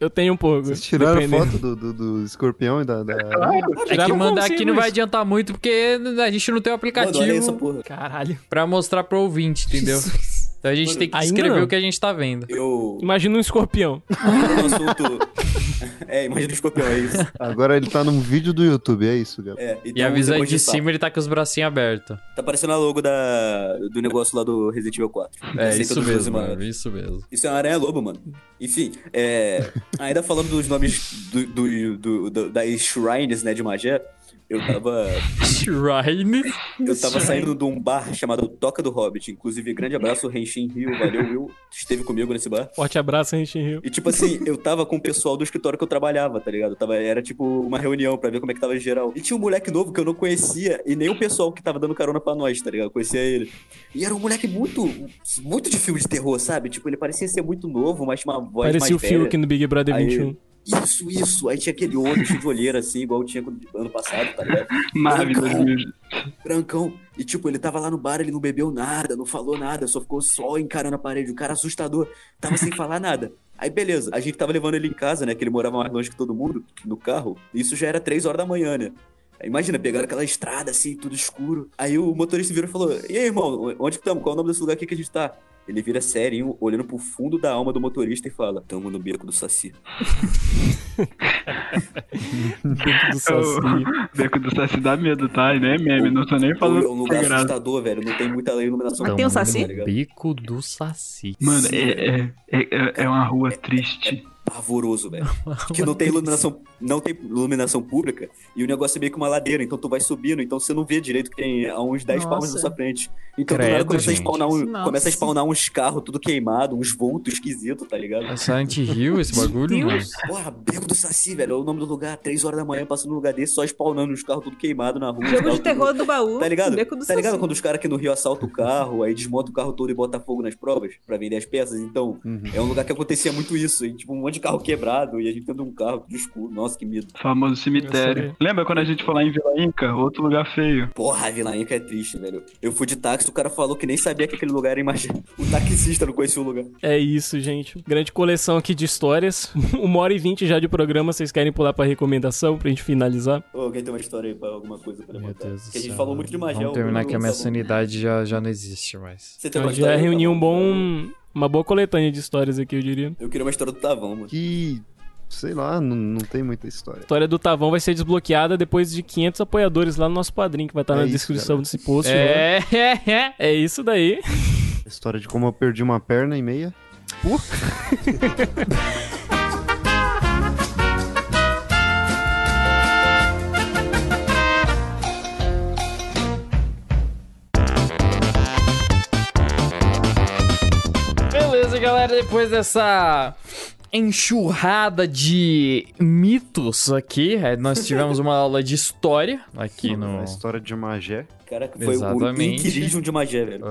Eu tenho um pouco. Vocês tiraram a foto do, do, do escorpião e da... da... Claro, é que mandar aqui não vai adiantar muito, porque a gente não tem o aplicativo. Mano, olha essa porra. Caralho. Pra mostrar pro ouvinte, entendeu? Jesus. Então a gente Mano, tem que descrever o que a gente tá vendo. Eu... Imagina um escorpião. Um assunto... É, imagina um escorpião, é isso. Agora ele tá num vídeo do YouTube, é isso, galera. É, e, e a visão de cima ele tá com os bracinhos abertos. Tá parecendo a logo da... do negócio lá do Resident Evil quatro. É, é isso mesmo, mano, isso mesmo. Isso é uma aranha-lobo, mano. Enfim, é... ainda falando dos nomes do, do, do, do, das shrines, né, de Magé, eu tava... Shrine? Eu tava Shrine. saindo de um bar chamado Toca do Hobbit. Inclusive, grande abraço, Renshin Rio. Valeu, Will. Esteve comigo nesse bar. Forte abraço, Renshin Rio. E tipo assim, eu tava com o pessoal do escritório que eu trabalhava, tá ligado? Eu tava... Era tipo uma reunião pra ver como é que tava em geral. E tinha um moleque novo que eu não conhecia. E nem o pessoal que tava dando carona pra nós, tá ligado? Eu conhecia ele. E era um moleque muito... Muito de filme de terror, sabe? Tipo, ele parecia ser muito novo, mas tinha uma voz parecia mais velha. Parecia o Phil aqui no Big Brother Aí... vinte e um. Isso, isso. Aí tinha aquele olho cheio de olheira, assim, igual tinha ano passado, tá ligado? Maravilhoso. Brancão. E, tipo, ele tava lá no bar, ele não bebeu nada, não falou nada, só ficou só encarando a parede. O cara assustador. Tava sem falar nada. Aí, beleza. A gente tava levando ele em casa, né? Que ele morava mais longe que todo mundo, no carro. E isso já era três horas da manhã, né? Imagina, pegaram aquela estrada, assim, tudo escuro. Aí o motorista virou e falou, e aí, irmão, onde que tamo? Qual é o nome desse lugar aqui que a gente tá? Ele vira sério, olhando pro fundo da alma do motorista e fala, tamo no Beco do Saci. Beco do Saci. Beco do Saci dá medo, tá? E nem meme, não tô nem falando. É um lugar assustador, velho, não tem muita iluminação. Mas tem um Saci? Beco do Saci. Mano, é, é, é, é uma rua triste. É, é, é... Pavoroso, velho. Porque não tem iluminação, não tem iluminação pública e o negócio é meio que uma ladeira, então tu vai subindo, então você não vê direito que tem a uns dez palmos na sua frente. Então Credo, do nada começa, a um, começa a spawnar uns carros tudo queimado, uns vultos esquisitos, tá ligado? É Silent Hill esse bagulho, mano. Porra, Beco do Saci, velho, é o nome do lugar, três horas da manhã, passando num lugar desse, só spawnando uns carros tudo queimado na rua. Jogo de terror tudo... do baú, tá ligado? Beco do Saci. Tá ligado quando os caras aqui no Rio assaltam o carro, aí desmontam o carro todo e botam fogo nas provas pra vender as peças? Então, uhum. é um lugar que acontecia muito isso, e, tipo, um monte de carro quebrado e a gente tendo um carro de escuro. Nossa, que medo. Famoso cemitério. Lembra quando a gente foi lá em Vila Inca? Outro lugar feio. Porra, Vila Inca é triste, velho. Eu fui de táxi, o cara falou que nem sabia que aquele lugar era em Magé. O taxista não conhecia o lugar. É isso, gente. Grande coleção aqui de histórias. Uma hora e vinte já de programa. Vocês querem pular pra recomendação pra gente finalizar? Ô, alguém tem uma história aí pra alguma coisa pra levantar? Porque a gente falou muito de Magé. Vamos terminar que a minha sanidade já, já não existe mais. Você tem uma história? Já reuni um bom... Uma boa coletânea de histórias aqui, eu diria. Eu queria uma história do Tavão, mano. Que... Sei lá, não, não tem muita história. A história do Tavão vai ser desbloqueada depois de quinhentos apoiadores lá no nosso padrinho, que vai estar é na isso, descrição cara. Desse post. É, é, é. É isso daí. A história de como eu perdi uma perna e meia. Uh! Galera, depois dessa enxurrada de mitos aqui, nós tivemos uma aula de história aqui Sim, no... A história de Magé. Cara, foi Exatamente. O inquirismo de Magé, velho. Uhum,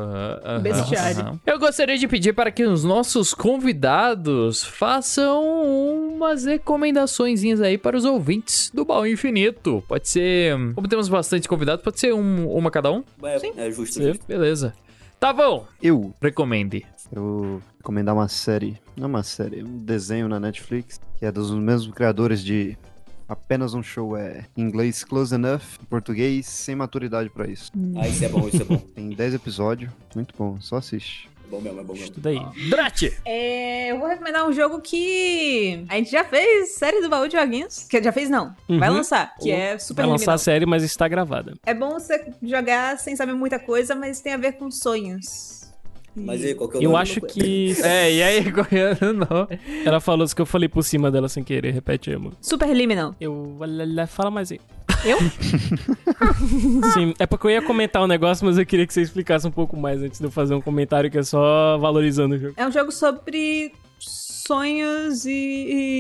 uhum, Bestiário. Uhum. Eu gostaria de pedir para que os nossos convidados façam umas recomendaçõezinhas aí para os ouvintes do Baú Infinito. Pode ser... Como temos bastante convidados, pode ser um, uma cada um? É, Sim. é justo. Sim. justo. Beleza. Tá bom. Eu recomende. Eu recomendar uma série, não uma série, um desenho na Netflix, que é dos mesmos criadores de Apenas um Show, é em inglês Close Enough, em português Sem Maturidade pra Isso. Ah, isso é bom, isso é bom. Tem dez episódios, muito bom, só assiste. É bom mesmo, é bom mesmo. Estuda aí. Ah. Drate! É, eu vou recomendar um jogo que a gente já fez, série do Baú de Joguinhos. Que já fez, não. Uhum. Vai lançar, que uhum. é super Vai lançar a série, mas está gravada. É bom você jogar sem saber muita coisa, mas tem a ver com sonhos. Mas aí, qual que é o nome? Eu acho que... É, e aí, não. Ela falou isso que eu falei por cima dela sem querer. Repete aí, amor. Superliminal. Eu... Fala mais aí. Eu? Sim, é porque eu ia comentar um negócio, mas eu queria que você explicasse um pouco mais antes de eu fazer um comentário que é só valorizando o jogo. É um jogo sobre... sonhos e,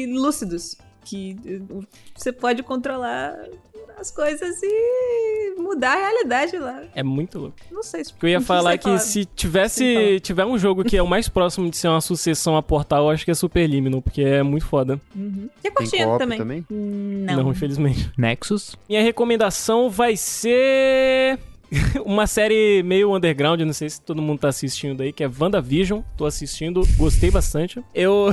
e lúcidos, que você pode controlar as coisas e mudar a realidade lá. É muito louco. Não sei se... Porque eu ia falar que se tivesse tiver um jogo que é o mais próximo de ser uma sucessão a Portal, eu acho que é Super Liminal, porque é muito foda. Uhum. E é curtinho também. também? Não. Não, infelizmente. Nexus? Minha recomendação vai ser... uma série meio underground, não sei se todo mundo tá assistindo aí, que é WandaVision. Tô assistindo, gostei bastante. Eu...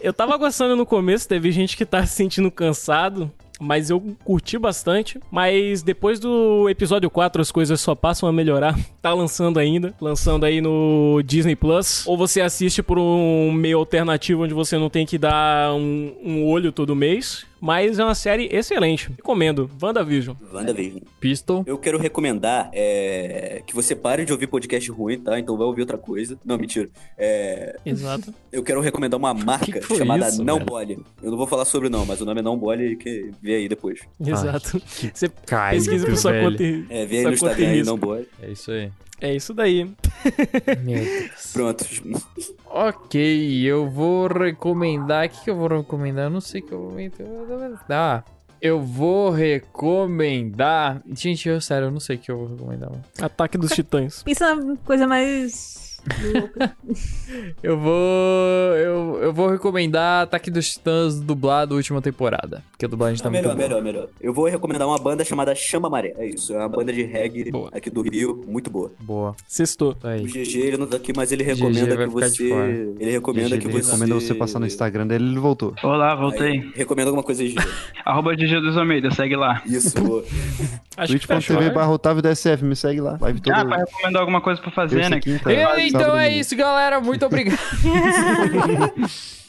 eu tava gostando no começo, teve gente que tá se sentindo cansado, mas eu curti bastante. Mas depois do episódio quatro as coisas só passam a melhorar. Tá lançando ainda, lançando aí no Disney Plus. Ou você assiste por um meio alternativo onde você não tem que dar um, um olho todo mês. Mas é uma série excelente. Recomendo. WandaVision. WandaVision. Pistol. Eu quero recomendar é, que você pare de ouvir podcast ruim, tá? Então vai ouvir outra coisa. Não, mentira. É... Exato. Eu quero recomendar uma marca que chamada isso, Não Bole. Eu não vou falar sobre não, mas o nome é Não Bole, que vê aí depois. Exato. Ai, você cai, pesquisa pro sua conta e... É, vê aí no Instagram aí, Não Bole. É isso aí. É isso daí. Meu Deus. Pronto. Ok, eu vou recomendar... O que, que eu vou recomendar? Eu não sei o que eu vou... Ah, eu vou recomendar... Gente, eu sério, eu não sei o que eu vou recomendar. Ataque dos Titãs. Isso é uma coisa mais... eu vou eu, eu vou recomendar Ataque dos Titãs dublado, última temporada, porque a dublagem tá é melhor, muito melhor, boa. melhor. Eu vou recomendar uma banda chamada Chama Maré, é isso, é uma banda de reggae boa. Aqui do Rio, muito boa. Boa. Sextou. Aí. O G G, ele não tá aqui, mas ele recomenda que você ele recomenda G G, que você recomenda você passar no Instagram dele, ele voltou. Olá, voltei. Aí, recomendo alguma coisa, G G. Arroba G G dos Almeida, segue lá. Isso, boa. twitch ponto t v barra otávio d s f, me segue lá. Live todo. Ah, vai recomendar alguma coisa pra fazer, né? Então é isso, galera. Muito obrigado.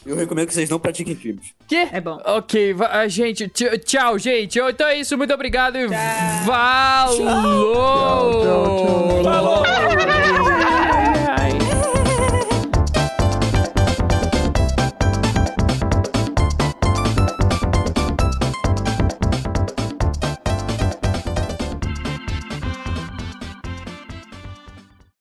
Eu recomendo que vocês não pratiquem crimes. Que? É bom. Ok, a gente. Tchau, gente. Então é isso. Muito obrigado. Tchau. Falou! Tchau, tchau, tchau. Falou!